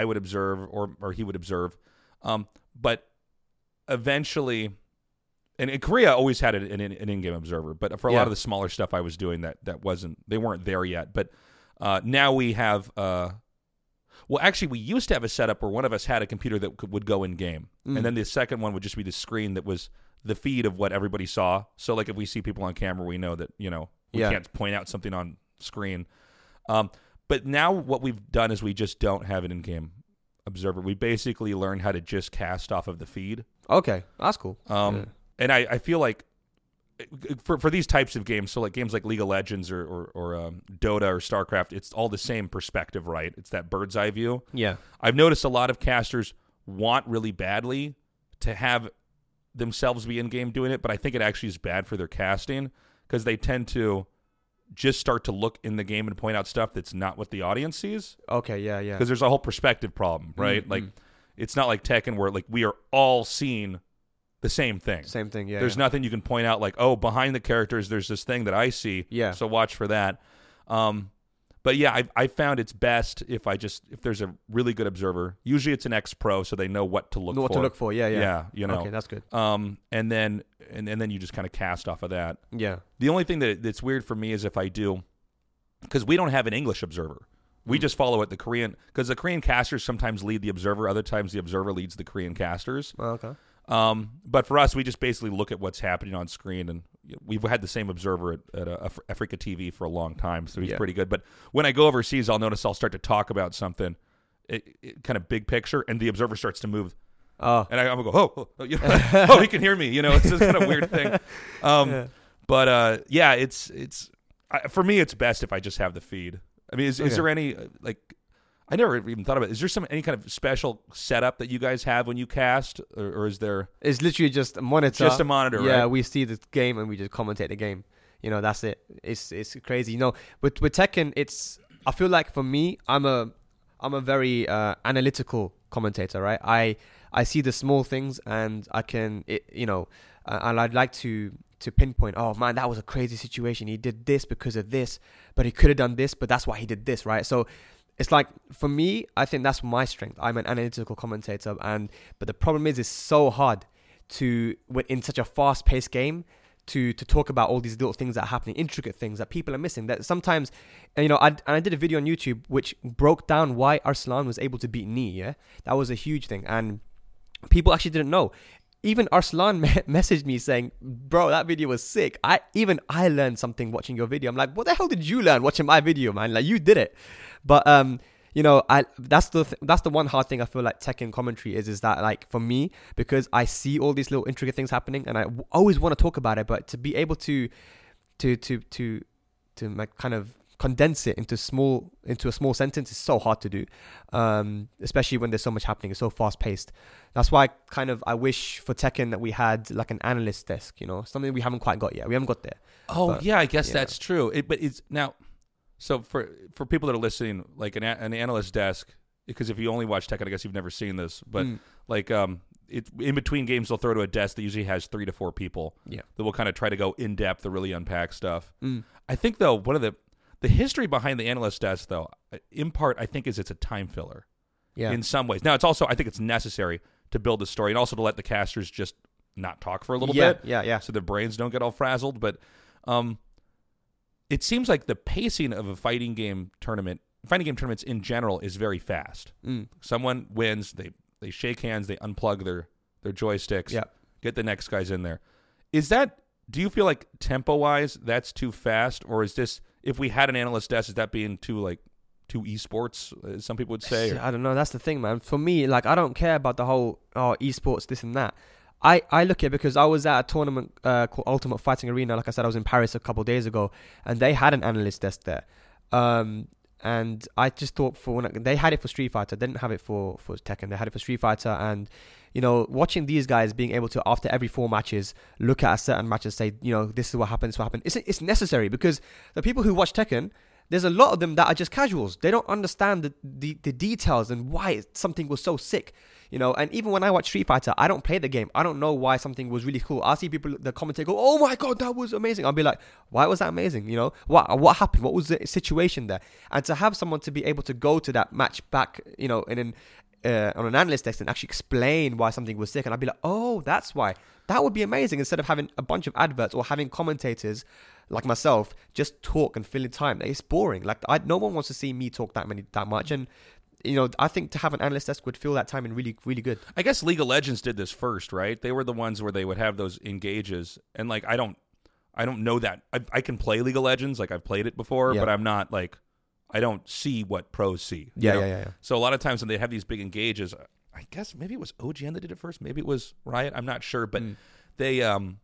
I would observe or, or he would observe. Um, but eventually... And, and Korea always had an, an, an in-game observer, but for a yeah. lot of the smaller stuff I was doing, that that wasn't they weren't there yet. But uh, now we have, uh, well, actually, we used to have a setup where one of us had a computer that could, would go in game, mm. and then the second one would just be the screen that was the feed of what everybody saw. So, like, if we see people on camera, we know that you know we yeah. can't point out something on screen. Um, but now what we've done is we just don't have an in-game observer. We basically learned how to just cast off of the feed. Okay, that's cool. Um, yeah. And I, I feel like for for these types of games, so like games like League of Legends or or, or um, Dota or StarCraft, it's all the same perspective, right? It's that bird's eye view. Yeah. I've noticed a lot of casters want really badly to have themselves be in-game doing it, but I think it actually is bad for their casting because they tend to just start to look in the game and point out stuff that's not what the audience sees. Okay, yeah, yeah. Because there's a whole perspective problem, right? Mm-hmm. Like, it's not like Tekken where, like, we are all seeing the same thing. Same thing, yeah. There's yeah. nothing you can point out, like, oh, behind the characters, there's this thing that I see, yeah. so watch for that. Um, but, yeah, I, I found it's best if I just, if there's a really good observer. Usually it's an ex-pro, so they know what to look know for. What to look for, yeah, yeah. Yeah, you know. Okay, that's good. Um, and then... And, and then you just kind of cast off of that. Yeah. The only thing that that's weird for me is if I do, because we don't have an English observer. We mm. just follow what the Korean, because the Korean casters sometimes lead the observer. Other times the observer leads the Korean casters. Oh, okay. Um, but for us, we just basically look at what's happening on screen. And we've had the same observer at, at uh, Africa T V for a long time. So he's yeah. pretty good. But when I go overseas, I'll notice I'll start to talk about something, it, it, kind of big picture, and the observer starts to move. Oh. And I, I'm going to go, oh, oh, you know, oh, he can hear me. You know, it's just kind of a weird thing. Um, yeah. But, uh, yeah, it's, it's I, for me, it's best if I just have the feed. I mean, is, okay. is there any, like, I never even thought about it. Is there some any kind of special setup that you guys have when you cast? Or, or is there? It's literally just a monitor. Just a monitor, yeah, right? Yeah, we see the game and we just commentate the game. You know, that's it. It's it's crazy. You know, with, with Tekken, it's, I feel like for me, I'm a, I'm a very uh, analytical commentator, right? I... I see the small things and I can, it, you know, uh, and I'd like to, to pinpoint, oh man, that was a crazy situation. He did this because of this, but he could have done this, but that's why he did this, right? So it's like, for me, I think that's my strength. I'm an analytical commentator, and but the problem is it's so hard to, in such a fast-paced game, to to talk about all these little things that are happening, intricate things that people are missing. That sometimes, and you know, I and I did a video on YouTube which broke down why Arslan was able to beat Ni, yeah? That was a huge thing, and people actually didn't know. Even Arslan me- messaged me saying, bro, that video was sick. I Even I learned something watching your video. I'm like, what the hell did you learn watching my video, man? Like, you did it. But, um, you know, I that's the th- that's the one hard thing I feel like Tekken commentary is, is that, like, for me, because I see all these little intricate things happening and I w- always want to talk about it, but to be able to, to, to, to, to like, kind of condense it into small into a small sentence is so hard to do, um, especially when there's so much happening. It's so fast paced. That's why I kind of I wish for Tekken that we had like an analyst desk, you know, something we haven't quite got yet. We haven't got there. Oh but, yeah, I guess that's know. true. It, but it's now, so for for people that are listening, like an an analyst desk, because if you only watch Tekken, I guess you've never seen this, but mm. like um, it in between games they'll throw to a desk that usually has three to four people. Yeah, that will kind of try to go in depth to really unpack stuff. Mm. I think though one of the The history behind the analyst desk, though, in part, I think, is it's a time filler yeah. in some ways. Now, it's also, I think it's necessary to build the story and also to let the casters just not talk for a little yeah, bit. Yeah, yeah, so their brains don't get all frazzled. But um, it seems like the pacing of a fighting game tournament, fighting game tournaments in general, is very fast. Mm. Someone wins, they, they shake hands, they unplug their, their joysticks, yeah. get the next guys in there. Is that, do you feel like tempo-wise that's too fast, or is this... If we had an analyst desk, is that being too like too esports? As some people would say. Or? I don't know. That's the thing, man. For me, like I don't care about the whole oh esports this and that. I, I look at it because I was at a tournament uh, called Ultimate Fighting Arena. Like I said, I was in Paris a couple of days ago, and they had an analyst desk there. Um, and I just thought for when I, they had it for Street Fighter, they didn't have it for for Tekken. They had it for Street Fighter, and you know, watching these guys being able to after every four matches look at a certain match and say, you know, this is what happened, this is what happened. It's it's necessary because the people who watch Tekken, there's a lot of them that are just casuals. They don't understand the the, the details and why something was so sick, you know. And even when I watch Street Fighter, I don't play the game. I don't know why something was really cool. I see people the commentator go, "Oh my god, that was amazing!" I'll be like, "Why was that amazing?" You know, what what happened? What was the situation there? And to have someone to be able to go to that match back, you know, and then. Uh, on an analyst desk and actually explain why something was sick, and I'd be like, oh, that's why. That would be amazing, instead of having a bunch of adverts or having commentators like myself just talk and fill in time. It's boring. Like I, no one wants to see me talk that many that much, and you know, I think to have an analyst desk would fill that time in really, really good. I guess League of Legends did this first, right? They were the ones where they would have those engages, and like I don't, I don't know that I, I can play League of Legends, like I've played it before, yeah. but I'm not like. I don't see what pros see. Yeah, you know? yeah, yeah, yeah. So a lot of times when they have these big engages, I guess maybe it was O G N that did it first. Maybe it was Riot. I'm not sure. But mm. they um,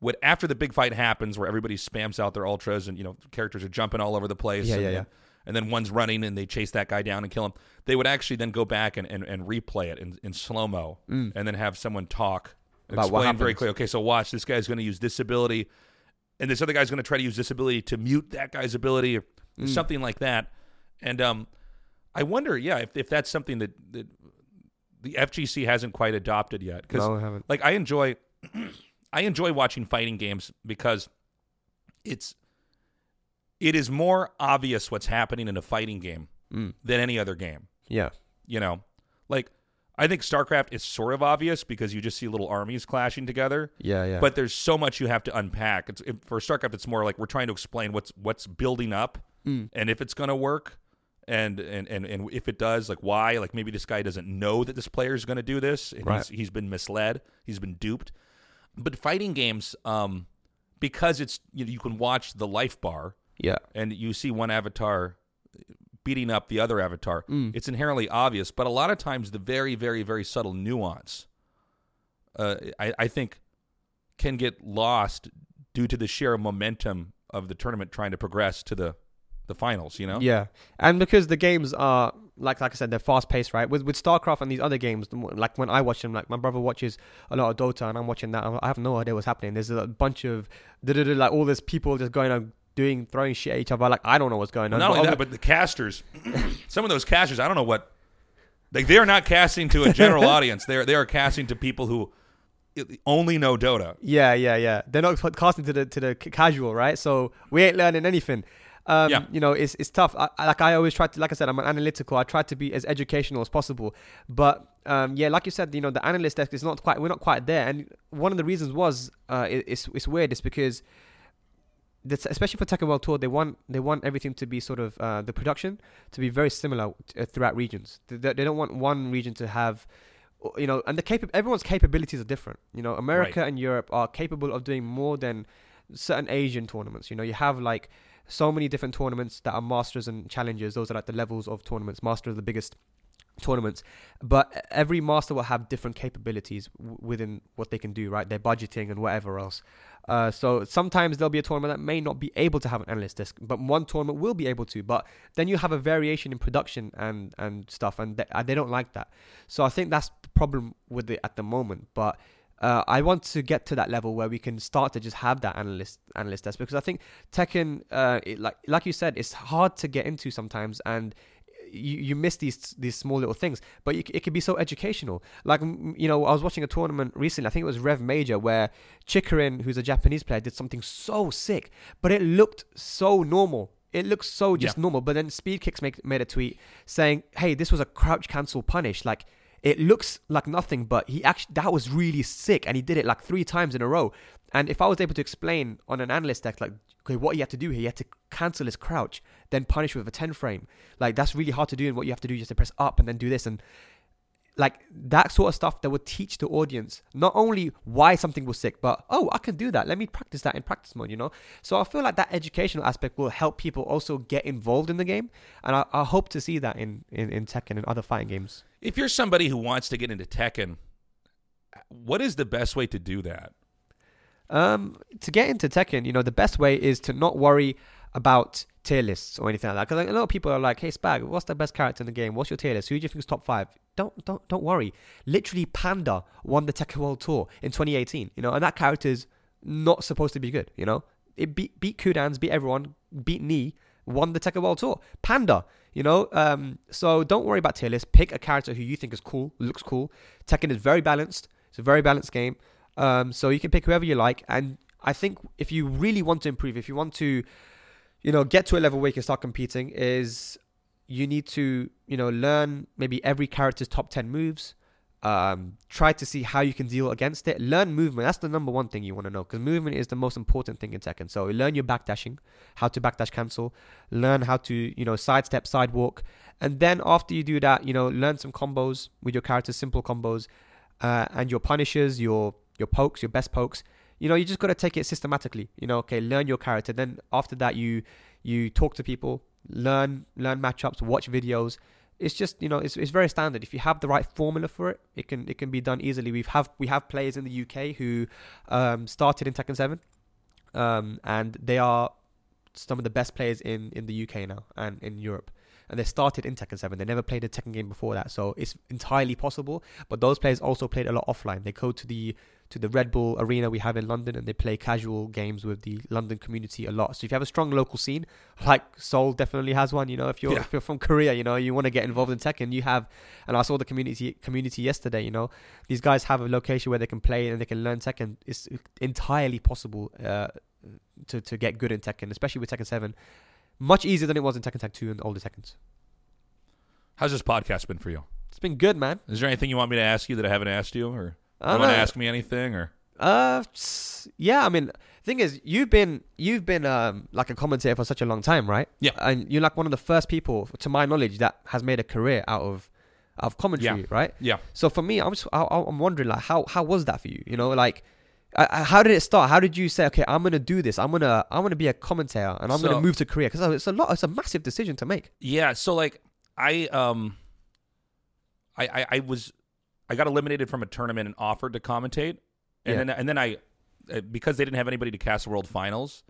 would, after the big fight happens where everybody spams out their ultras and, you know, characters are jumping all over the place. Yeah, and, yeah, yeah. And then one's running and they chase that guy down and kill him. They would actually then go back and, and, and replay it in, in slow-mo mm. and then have someone talk. About what happened. Explain very clearly. Okay, so watch. This guy's going to use this ability. and this other guy's going to try to use this ability to mute that guy's ability or mm. something like that. And um, I wonder, yeah, if, if that's something that, that the F G C hasn't quite adopted yet. Cause, no, I haven't. Like, I enjoy, I enjoy watching fighting games because it's it is more obvious what's happening in a fighting game mm. than any other game. Yeah. You know, like, I think StarCraft is sort of obvious because you just see little armies clashing together. Yeah, yeah. But there's so much you have to unpack. It's, it, for StarCraft, it's more like we're trying to explain what's what's building up mm. and if it's going to work. And, and, and, and if it does, like, why? Like, maybe this guy doesn't know that this player is going to do this. And right. he's, he's been misled. He's been duped. But fighting games, um, because it's you know, you can watch the life bar. Yeah. And you see one avatar beating up the other avatar. Mm. It's inherently obvious. But a lot of times the very, very, very subtle nuance, uh, I, I think, can get lost due to the sheer momentum of the tournament trying to progress to the... the finals, you know? Yeah. And because the games are, like like I said, they're fast-paced, right? With with StarCraft and these other games, like when I watch them, like my brother watches a lot of Dota and I'm watching that. I have no idea what's happening. There's a bunch of, like all these people just going on, doing, throwing shit at each other. Like, I don't know what's going on. Not only that, but the casters, some of those casters, I don't know what, like they are not casting to a general audience. They are, they are casting to people who only know Dota. Yeah, yeah, yeah. They're not casting to the to the casual, right? So we ain't learning anything. Um, yeah. You know, it's it's tough. I, like I always try to, like I said, I'm an analytical. I try to be as educational as possible. But um, yeah, like you said, you know, the analyst desk is not quite, we're not quite there. And one of the reasons was, uh, it, it's it's weird. It's because, this, especially for Tekken World Tour, they want they want everything to be sort of, uh, the production to be very similar to, uh, throughout regions. They, they don't want one region to have, you know, and the cap- everyone's capabilities are different. You know, America right. and Europe are capable of doing more than certain Asian tournaments. You know, you have like, so many different tournaments that are masters and challenges. Those are like the levels of tournaments. Master are the biggest tournaments. But every master will have different capabilities w- within what they can do, right? Their budgeting and whatever else. Uh, so sometimes there'll be a tournament that may not be able to have an analyst desk, but one tournament will be able to. But then you have a variation in production and, and stuff, and they, they don't like that. So I think that's the problem with it at the moment. But... Uh, I want to get to that level where we can start to just have that analyst analyst desk, because I think Tekken, uh, it, like like you said, it's hard to get into sometimes, and you, you miss these these small little things. But you, it can be so educational. Like, you know, I was watching a tournament recently. I think it was Rev Major, where Chikarin, who's a Japanese player, did something so sick, but it looked so normal. It looks so just yeah. normal. But then Speed Kicks make, made a tweet saying, "Hey, this was a crouch cancel punish." Like. It looks like nothing, but he actually, that was really sick. And he did it like three times in a row. And if I was able to explain on an analyst deck, like, okay, what he had to do here, he had to cancel his crouch, then punish with a ten frame. Like, that's really hard to do. And what you have to do is just to press up and then do this. And like that sort of stuff that would teach the audience, not only why something was sick, but, oh, I can do that. Let me practice that in practice mode, you know? So I feel like that educational aspect will help people also get involved in the game. And I, I hope to see that in, in, in Tekken and other fighting games. If you're somebody who wants to get into Tekken, what is the best way to do that? Um, to get into Tekken, you know, the best way is to not worry about tier lists or anything like that. Because like, a lot of people are like, hey, Spag, what's the best character in the game? What's your tier list? Who do you think is top five? Don't don't don't worry. Literally, Panda won the Tekken World Tour in twenty eighteen, you know, and that character is not supposed to be good, you know. It beat, beat Kudans, beat everyone, beat Ni, won the Tekken World Tour. Panda, you know. Um, so don't worry about tier lists. Pick a character who you think is cool, looks cool. Tekken is very balanced. It's a very balanced game. Um, so you can pick whoever you like. And I think if you really want to improve, if you want to, you know, get to a level where you can start competing, is you need to, you know, learn maybe every character's top ten moves. Um, try to see how you can deal against it. Learn movement. That's the number one thing you want to know, because movement is the most important thing in Tekken. So learn your backdashing, how to backdash cancel. Learn how to, you know, sidestep, sidewalk. And then after you do that, you know, learn some combos with your characters, simple combos, uh, and your punishes, your your pokes, your best pokes. You know, you just got to take it systematically. You know, okay, learn your character. Then after that, you you talk to people, learn learn matchups, watch videos. It's just, you know, it's it's very standard. If you have the right formula for it, it can it can be done easily. We've have we have players in the U K who um, started in Tekken seven, um, and they are some of the best players in, in the U K now and in Europe. And they started in Tekken seven. They never played a Tekken game before that, so it's entirely possible. But those players also played a lot offline. They go to the to the Red Bull Arena we have in London, and they play casual games with the London community a lot. So if you have a strong local scene, like Seoul definitely has one, you know, if you're yeah. if you're from Korea, you know, you want to get involved in Tekken, you have, and I saw the community community yesterday, you know, these guys have a location where they can play and they can learn Tekken. It's entirely possible uh, to, to get good in Tekken, especially with Tekken seven. Much easier than it was in Tekken Tag two and older Tekkens. How's this podcast been for you? It's been good, man. Is there anything you want me to ask you that I haven't asked you, or I don't want to ask me anything, or? Uh, yeah. I mean, the thing is, you've been you've been um like a commentator for such a long time, right? Yeah. And you're like one of the first people, to my knowledge, that has made a career out of out of commentary, yeah. right? Yeah. So for me, I'm just, I, I'm wondering, like, how how was that for you? You know, like, I, how did it start? How did you say, okay, I'm gonna do this. I'm gonna I'm gonna be a commentator, and I'm so, gonna move to Korea, because it's a lot. It's a massive decision to make. Yeah. So like, I um. I, I was, I got eliminated from a tournament and offered to commentate, and yeah. then and then I, because they didn't have anybody to cast the World Finals,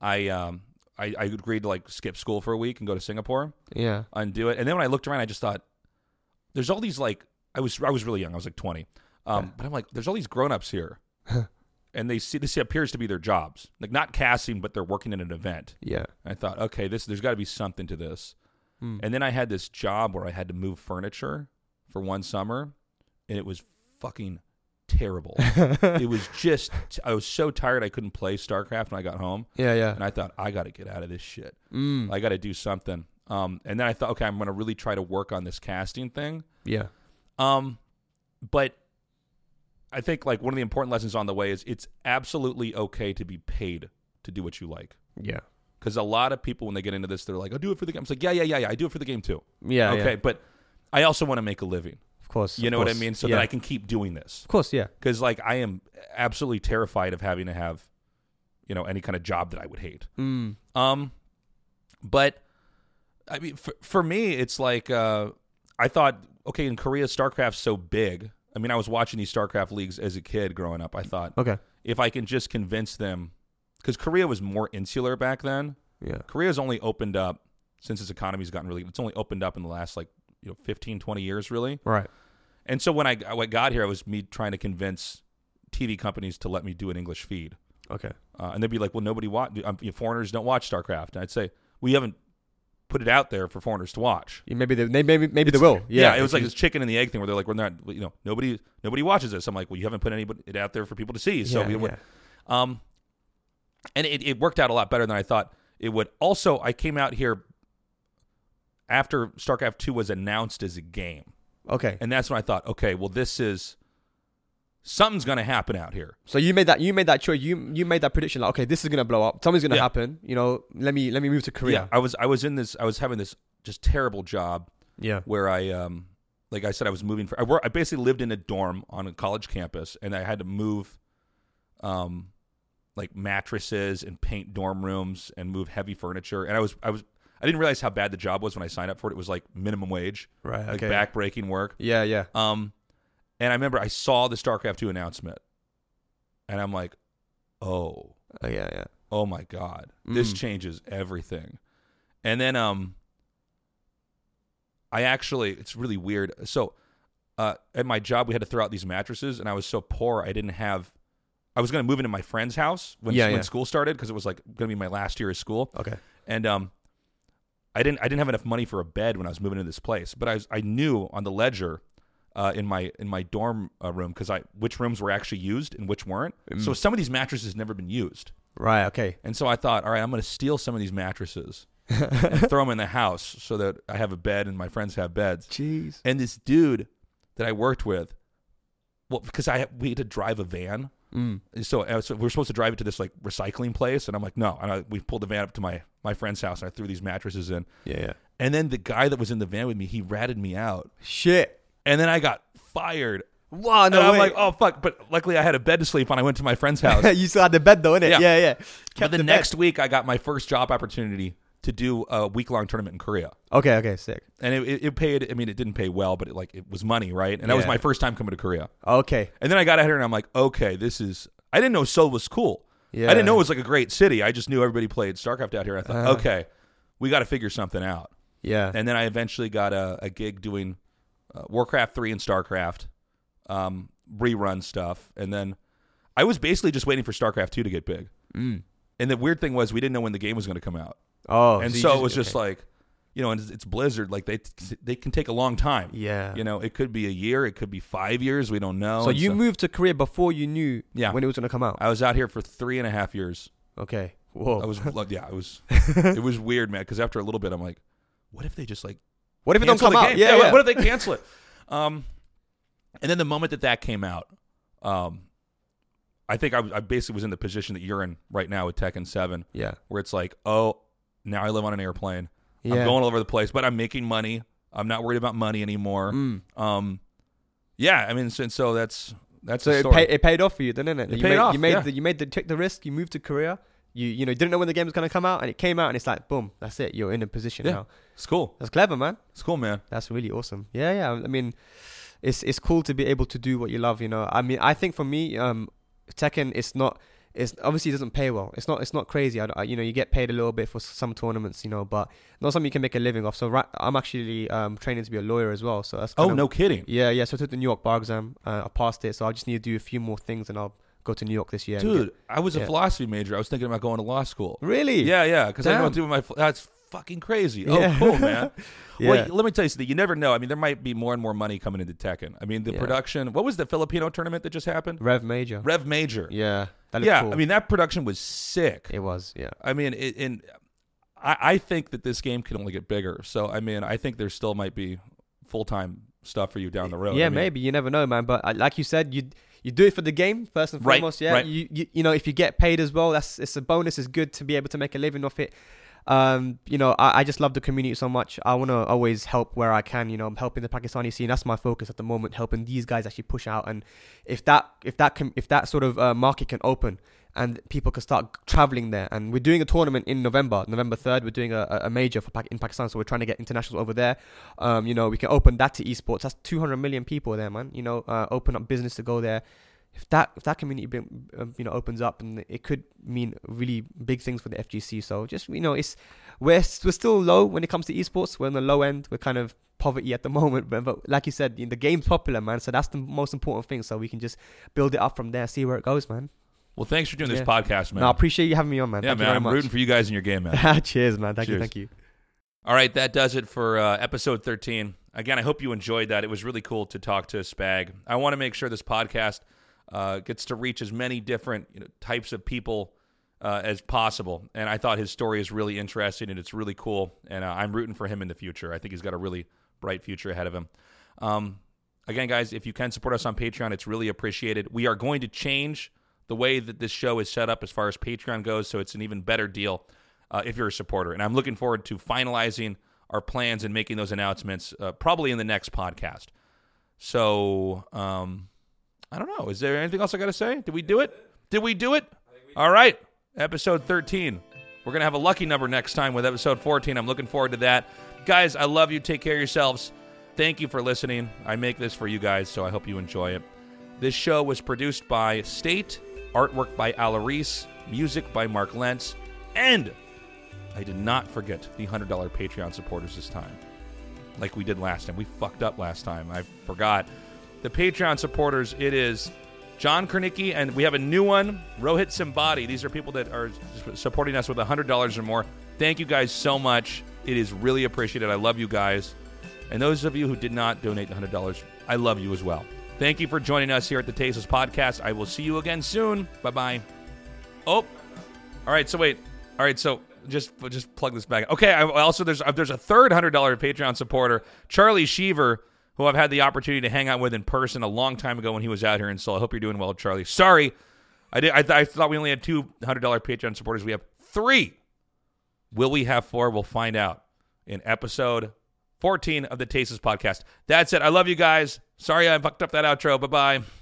I um I, I agreed to like skip school for a week and go to Singapore, yeah, and do it. And then when I looked around, I just thought, there's all these like I was I was really young, I was like twenty, um, yeah. but I'm like, there's all these grown-ups here, and they see this appears to be their jobs, like not casting, but they're working at an event. Yeah, and I thought, okay, this there's got to be something to this, mm. and then I had this job where I had to move furniture for one summer, and it was fucking terrible. It was just, I was so tired I couldn't play StarCraft when I got home. Yeah, yeah. And I thought, I got to get out of this shit. Mm. I got to do something. Um, and then I thought, okay, I'm going to really try to work on this casting thing. Yeah. Um, but I think like one of the important lessons on the way is it's absolutely okay to be paid to do what you like. Yeah. Because a lot of people, when they get into this, they're like, I'll do it for the game. It's like, yeah, yeah, yeah, yeah. I do it for the game too. Yeah, okay, yeah. But I also want to make a living. Of course. You know what I mean? So that I can keep doing this. Of course, yeah. Because, like, I am absolutely terrified of having to have, you know, any kind of job that I would hate. Mm. Um, but, I mean, for, for me, it's like, uh, I thought, okay, in Korea, StarCraft's so big. I mean, I was watching these StarCraft leagues as a kid growing up. I thought, okay, if I can just convince them, because Korea was more insular back then. Yeah. Korea's only opened up, since its economy's gotten really, it's only opened up in the last, like, you know, fifteen, twenty years really. Right. And so when I, when I got here, it was me trying to convince T V companies to let me do an English feed. Okay. Uh, and they'd be like, well, nobody watch, um, foreigners don't watch StarCraft. And I'd say, well, you haven't put it out there for foreigners to watch. Yeah, maybe they maybe maybe it's, they will. Yeah, yeah, it was like this chicken and the egg thing where they're like, we're not, you know, nobody nobody watches this. I'm like, well, you haven't put anybody it out there for people to see. So yeah, we yeah. um and it, it worked out a lot better than I thought it would. Also, I came out here after StarCraft two was announced as a game. Okay. And that's when I thought, okay, well, this is, something's going to happen out here. So you made that you made that choice. You you made that prediction, like, okay, this is going to blow up. Something's going to yeah. happen. You know, let me let me move to Korea. Yeah, I was I was in this, I was having this just terrible job. Yeah. Where I, um, like I said, I was moving for, I, wor- I basically lived in a dorm on a college campus, and I had to move, um, like mattresses and paint dorm rooms and move heavy furniture. And I was, I was, I didn't realize how bad the job was when I signed up for it. It was like minimum wage, right? Okay. Like backbreaking work. Yeah, yeah. Um, and I remember I saw the StarCraft two announcement, and I'm like, oh, oh yeah, yeah. Oh my god, mm. this changes everything. And then um, I actually, it's really weird. So uh, at my job, we had to throw out these mattresses, and I was so poor, I didn't have. I was going to move into my friend's house when yeah, when yeah. school started, because it was like going to be my last year of school. Okay, and um. I didn't. I didn't have enough money for a bed when I was moving to this place, but I was, I knew on the ledger uh, in my in my dorm uh, room because I which rooms were actually used and which weren't. Mm. So some of these mattresses had never been used. Right. Okay. And so I thought, all right, I'm going to steal some of these mattresses, and throw them in the house so that I have a bed and my friends have beds. Jeez. And this dude that I worked with, well, because I we had to drive a van, mm. so, so we were supposed to drive it to this like recycling place, and I'm like, no, and I, we pulled the van up to my. my friend's house, and I threw these mattresses in. Yeah, yeah. And then the guy that was in the van with me, he ratted me out. Shit. And then I got fired. Wow, no and I'm way. like, oh, fuck. But luckily I had a bed to sleep on. I went to my friend's house. You still had the bed, though, innit? Yeah, yeah. yeah. But the, the next week, I got my first job opportunity to do a week-long tournament in Korea. Okay, okay, sick. And it, it, it paid, I mean, it didn't pay well, but it like it was money, right? And yeah. that was my first time coming to Korea. Okay. And then I got out here, and I'm like, okay, this is, I didn't know Seoul was cool. Yeah. I didn't know it was like a great city. I just knew everybody played StarCraft out here. I thought, uh, okay, we got to figure something out. Yeah. And then I eventually got a, a gig doing uh, Warcraft three and StarCraft um, rerun stuff. And then I was basically just waiting for StarCraft two to get big. Mm. And the weird thing was we didn't know when the game was going to come out. Oh, and so, so just, it was just okay. like, you know, and it's Blizzard. Like they they can take a long time. Yeah, you know, it could be a year, it could be five years. We don't know. So and you so, moved to Korea before you knew yeah. when it was going to come out. I was out here for three and a half years. Okay, whoa. I was yeah, it was it was weird, man. Because after a little bit, I'm like, what if they just like, what if it don't come out? Yeah, yeah, yeah, what if they cancel it? Um, and then the moment that that came out, um, I think I, I basically was in the position that you're in right now with Tekken seven. Yeah, where it's like, oh, now I live on an airplane. Yeah. I'm going all over the place, but I'm making money. I'm not worried about money anymore. Mm. Um, yeah, I mean, so, and so that's that's so the story. It, pay, it paid off for you, didn't it? It you paid made, off. You made yeah. the, you made the took the risk. You moved to Korea. You you know didn't know when the game was going to come out, and it came out, and it's like boom, that's it. You're in a position yeah. now. It's cool. That's clever, man. It's cool, man. That's really awesome. Yeah, yeah. I mean, it's it's cool to be able to do what you love. You know, I mean, I think for me, um, Tekken, it's not. It's obviously it doesn't pay well. It's not. It's not crazy. I, I, you know, you get paid a little bit for some tournaments, you know, but not something you can make a living off. So right, I'm actually um, training to be a lawyer as well. So that's kind oh of, no kidding. Yeah, yeah. So I took the New York bar exam. Uh, I passed it. So I just need to do a few more things, and I'll go to New York this year. Dude, get, I was yeah. a philosophy major. I was thinking about going to law school. Really? Yeah, yeah. Because I know what to do with my. That's fucking crazy. Oh, yeah. Cool, man. yeah. Well, let me tell you something. You never know. I mean, there might be more and more money coming into Tekken. I mean, the yeah. production. What was the Filipino tournament that just happened? Rev Major. Rev Major. Yeah. Yeah, cool. I mean, that production was sick. It was, yeah. I mean, it, and I, I think that this game can only get bigger. So, I mean, I think there still might be full-time stuff for you down the road. Yeah, I mean, maybe. You never know, man. But like you said, you you do it for the game, first and foremost. Right, yeah, right. You, you you know, if you get paid as well, that's it's a bonus. It's good to be able to make a living off it. Um, you know, I, I just love the community so much. I want to always help where I can. You know, I'm helping the Pakistani scene. That's my focus at the moment, helping these guys actually push out. And if that, if that, can, if that sort of uh, market can open and people can start traveling there, and we're doing a tournament in November, November third. We're doing a, a major for in Pakistan, so we're trying to get internationals over there. Um, you know, we can open that to esports. That's two hundred million people there, man. You know, uh, open up business to go there. If that if that community, you know, opens up, and it could mean really big things for the F G C. So just, you know, it's we're we're still low when it comes to esports. We're on the low end. We're kind of poverty at the moment. But, but like you said, the game's popular, man. So that's the most important thing. So we can just build it up from there, see where it goes, man. Well, thanks for doing yeah. this podcast, man. No, I appreciate you having me on, man. Yeah, thank man. You very I'm much. Rooting for you guys in your game, man. Cheers, man. Thank Cheers. you. Thank you. All right, that does it for uh, episode thirteen. Again, I hope you enjoyed that. It was really cool to talk to Spag. I want to make sure this podcast Uh, gets to reach as many different you know, types of people uh, as possible. And I thought his story is really interesting, and it's really cool. And uh, I'm rooting for him in the future. I think he's got a really bright future ahead of him. Um, again, guys, if you can support us on Patreon, it's really appreciated. We are going to change the way that this show is set up as far as Patreon goes, so it's an even better deal uh, if you're a supporter. And I'm looking forward to finalizing our plans and making those announcements uh, probably in the next podcast. So... Um, I don't know. Is there anything else I got to say? Did we do it? Did we do it? All right. Episode thirteen. We're going to have a lucky number next time with episode fourteen. I'm looking forward to that. Guys, I love you. Take care of yourselves. Thank you for listening. I make this for you guys, so I hope you enjoy it. This show was produced by State, artwork by Alaris, music by Mark Lentz, and I did not forget the one hundred dollars Patreon supporters this time, like we did last time. We fucked up last time. I forgot. The Patreon supporters, it is John Kernicki, and we have a new one, Rohit Simbadi. These are people that are supporting us with one hundred dollars or more. Thank you guys so much. It is really appreciated. I love you guys. And those of you who did not donate one hundred dollars, I love you as well. Thank you for joining us here at the Tasteless Podcast. I will see you again soon. Bye-bye. Oh, all right, so wait. All right, so... Just just plug this back. Okay, I also, there's there's a third one hundred dollars Patreon supporter, Charlie Sheaver, who I've had the opportunity to hang out with in person a long time ago when he was out here in Seoul. I hope you're doing well, Charlie. Sorry. I did. I, th- I thought we only had two one hundred dollars Patreon supporters. We have three. Will we have four? We'll find out in episode fourteen of the Tasteless Podcast. That's it. I love you guys. Sorry I fucked up that outro. Bye-bye.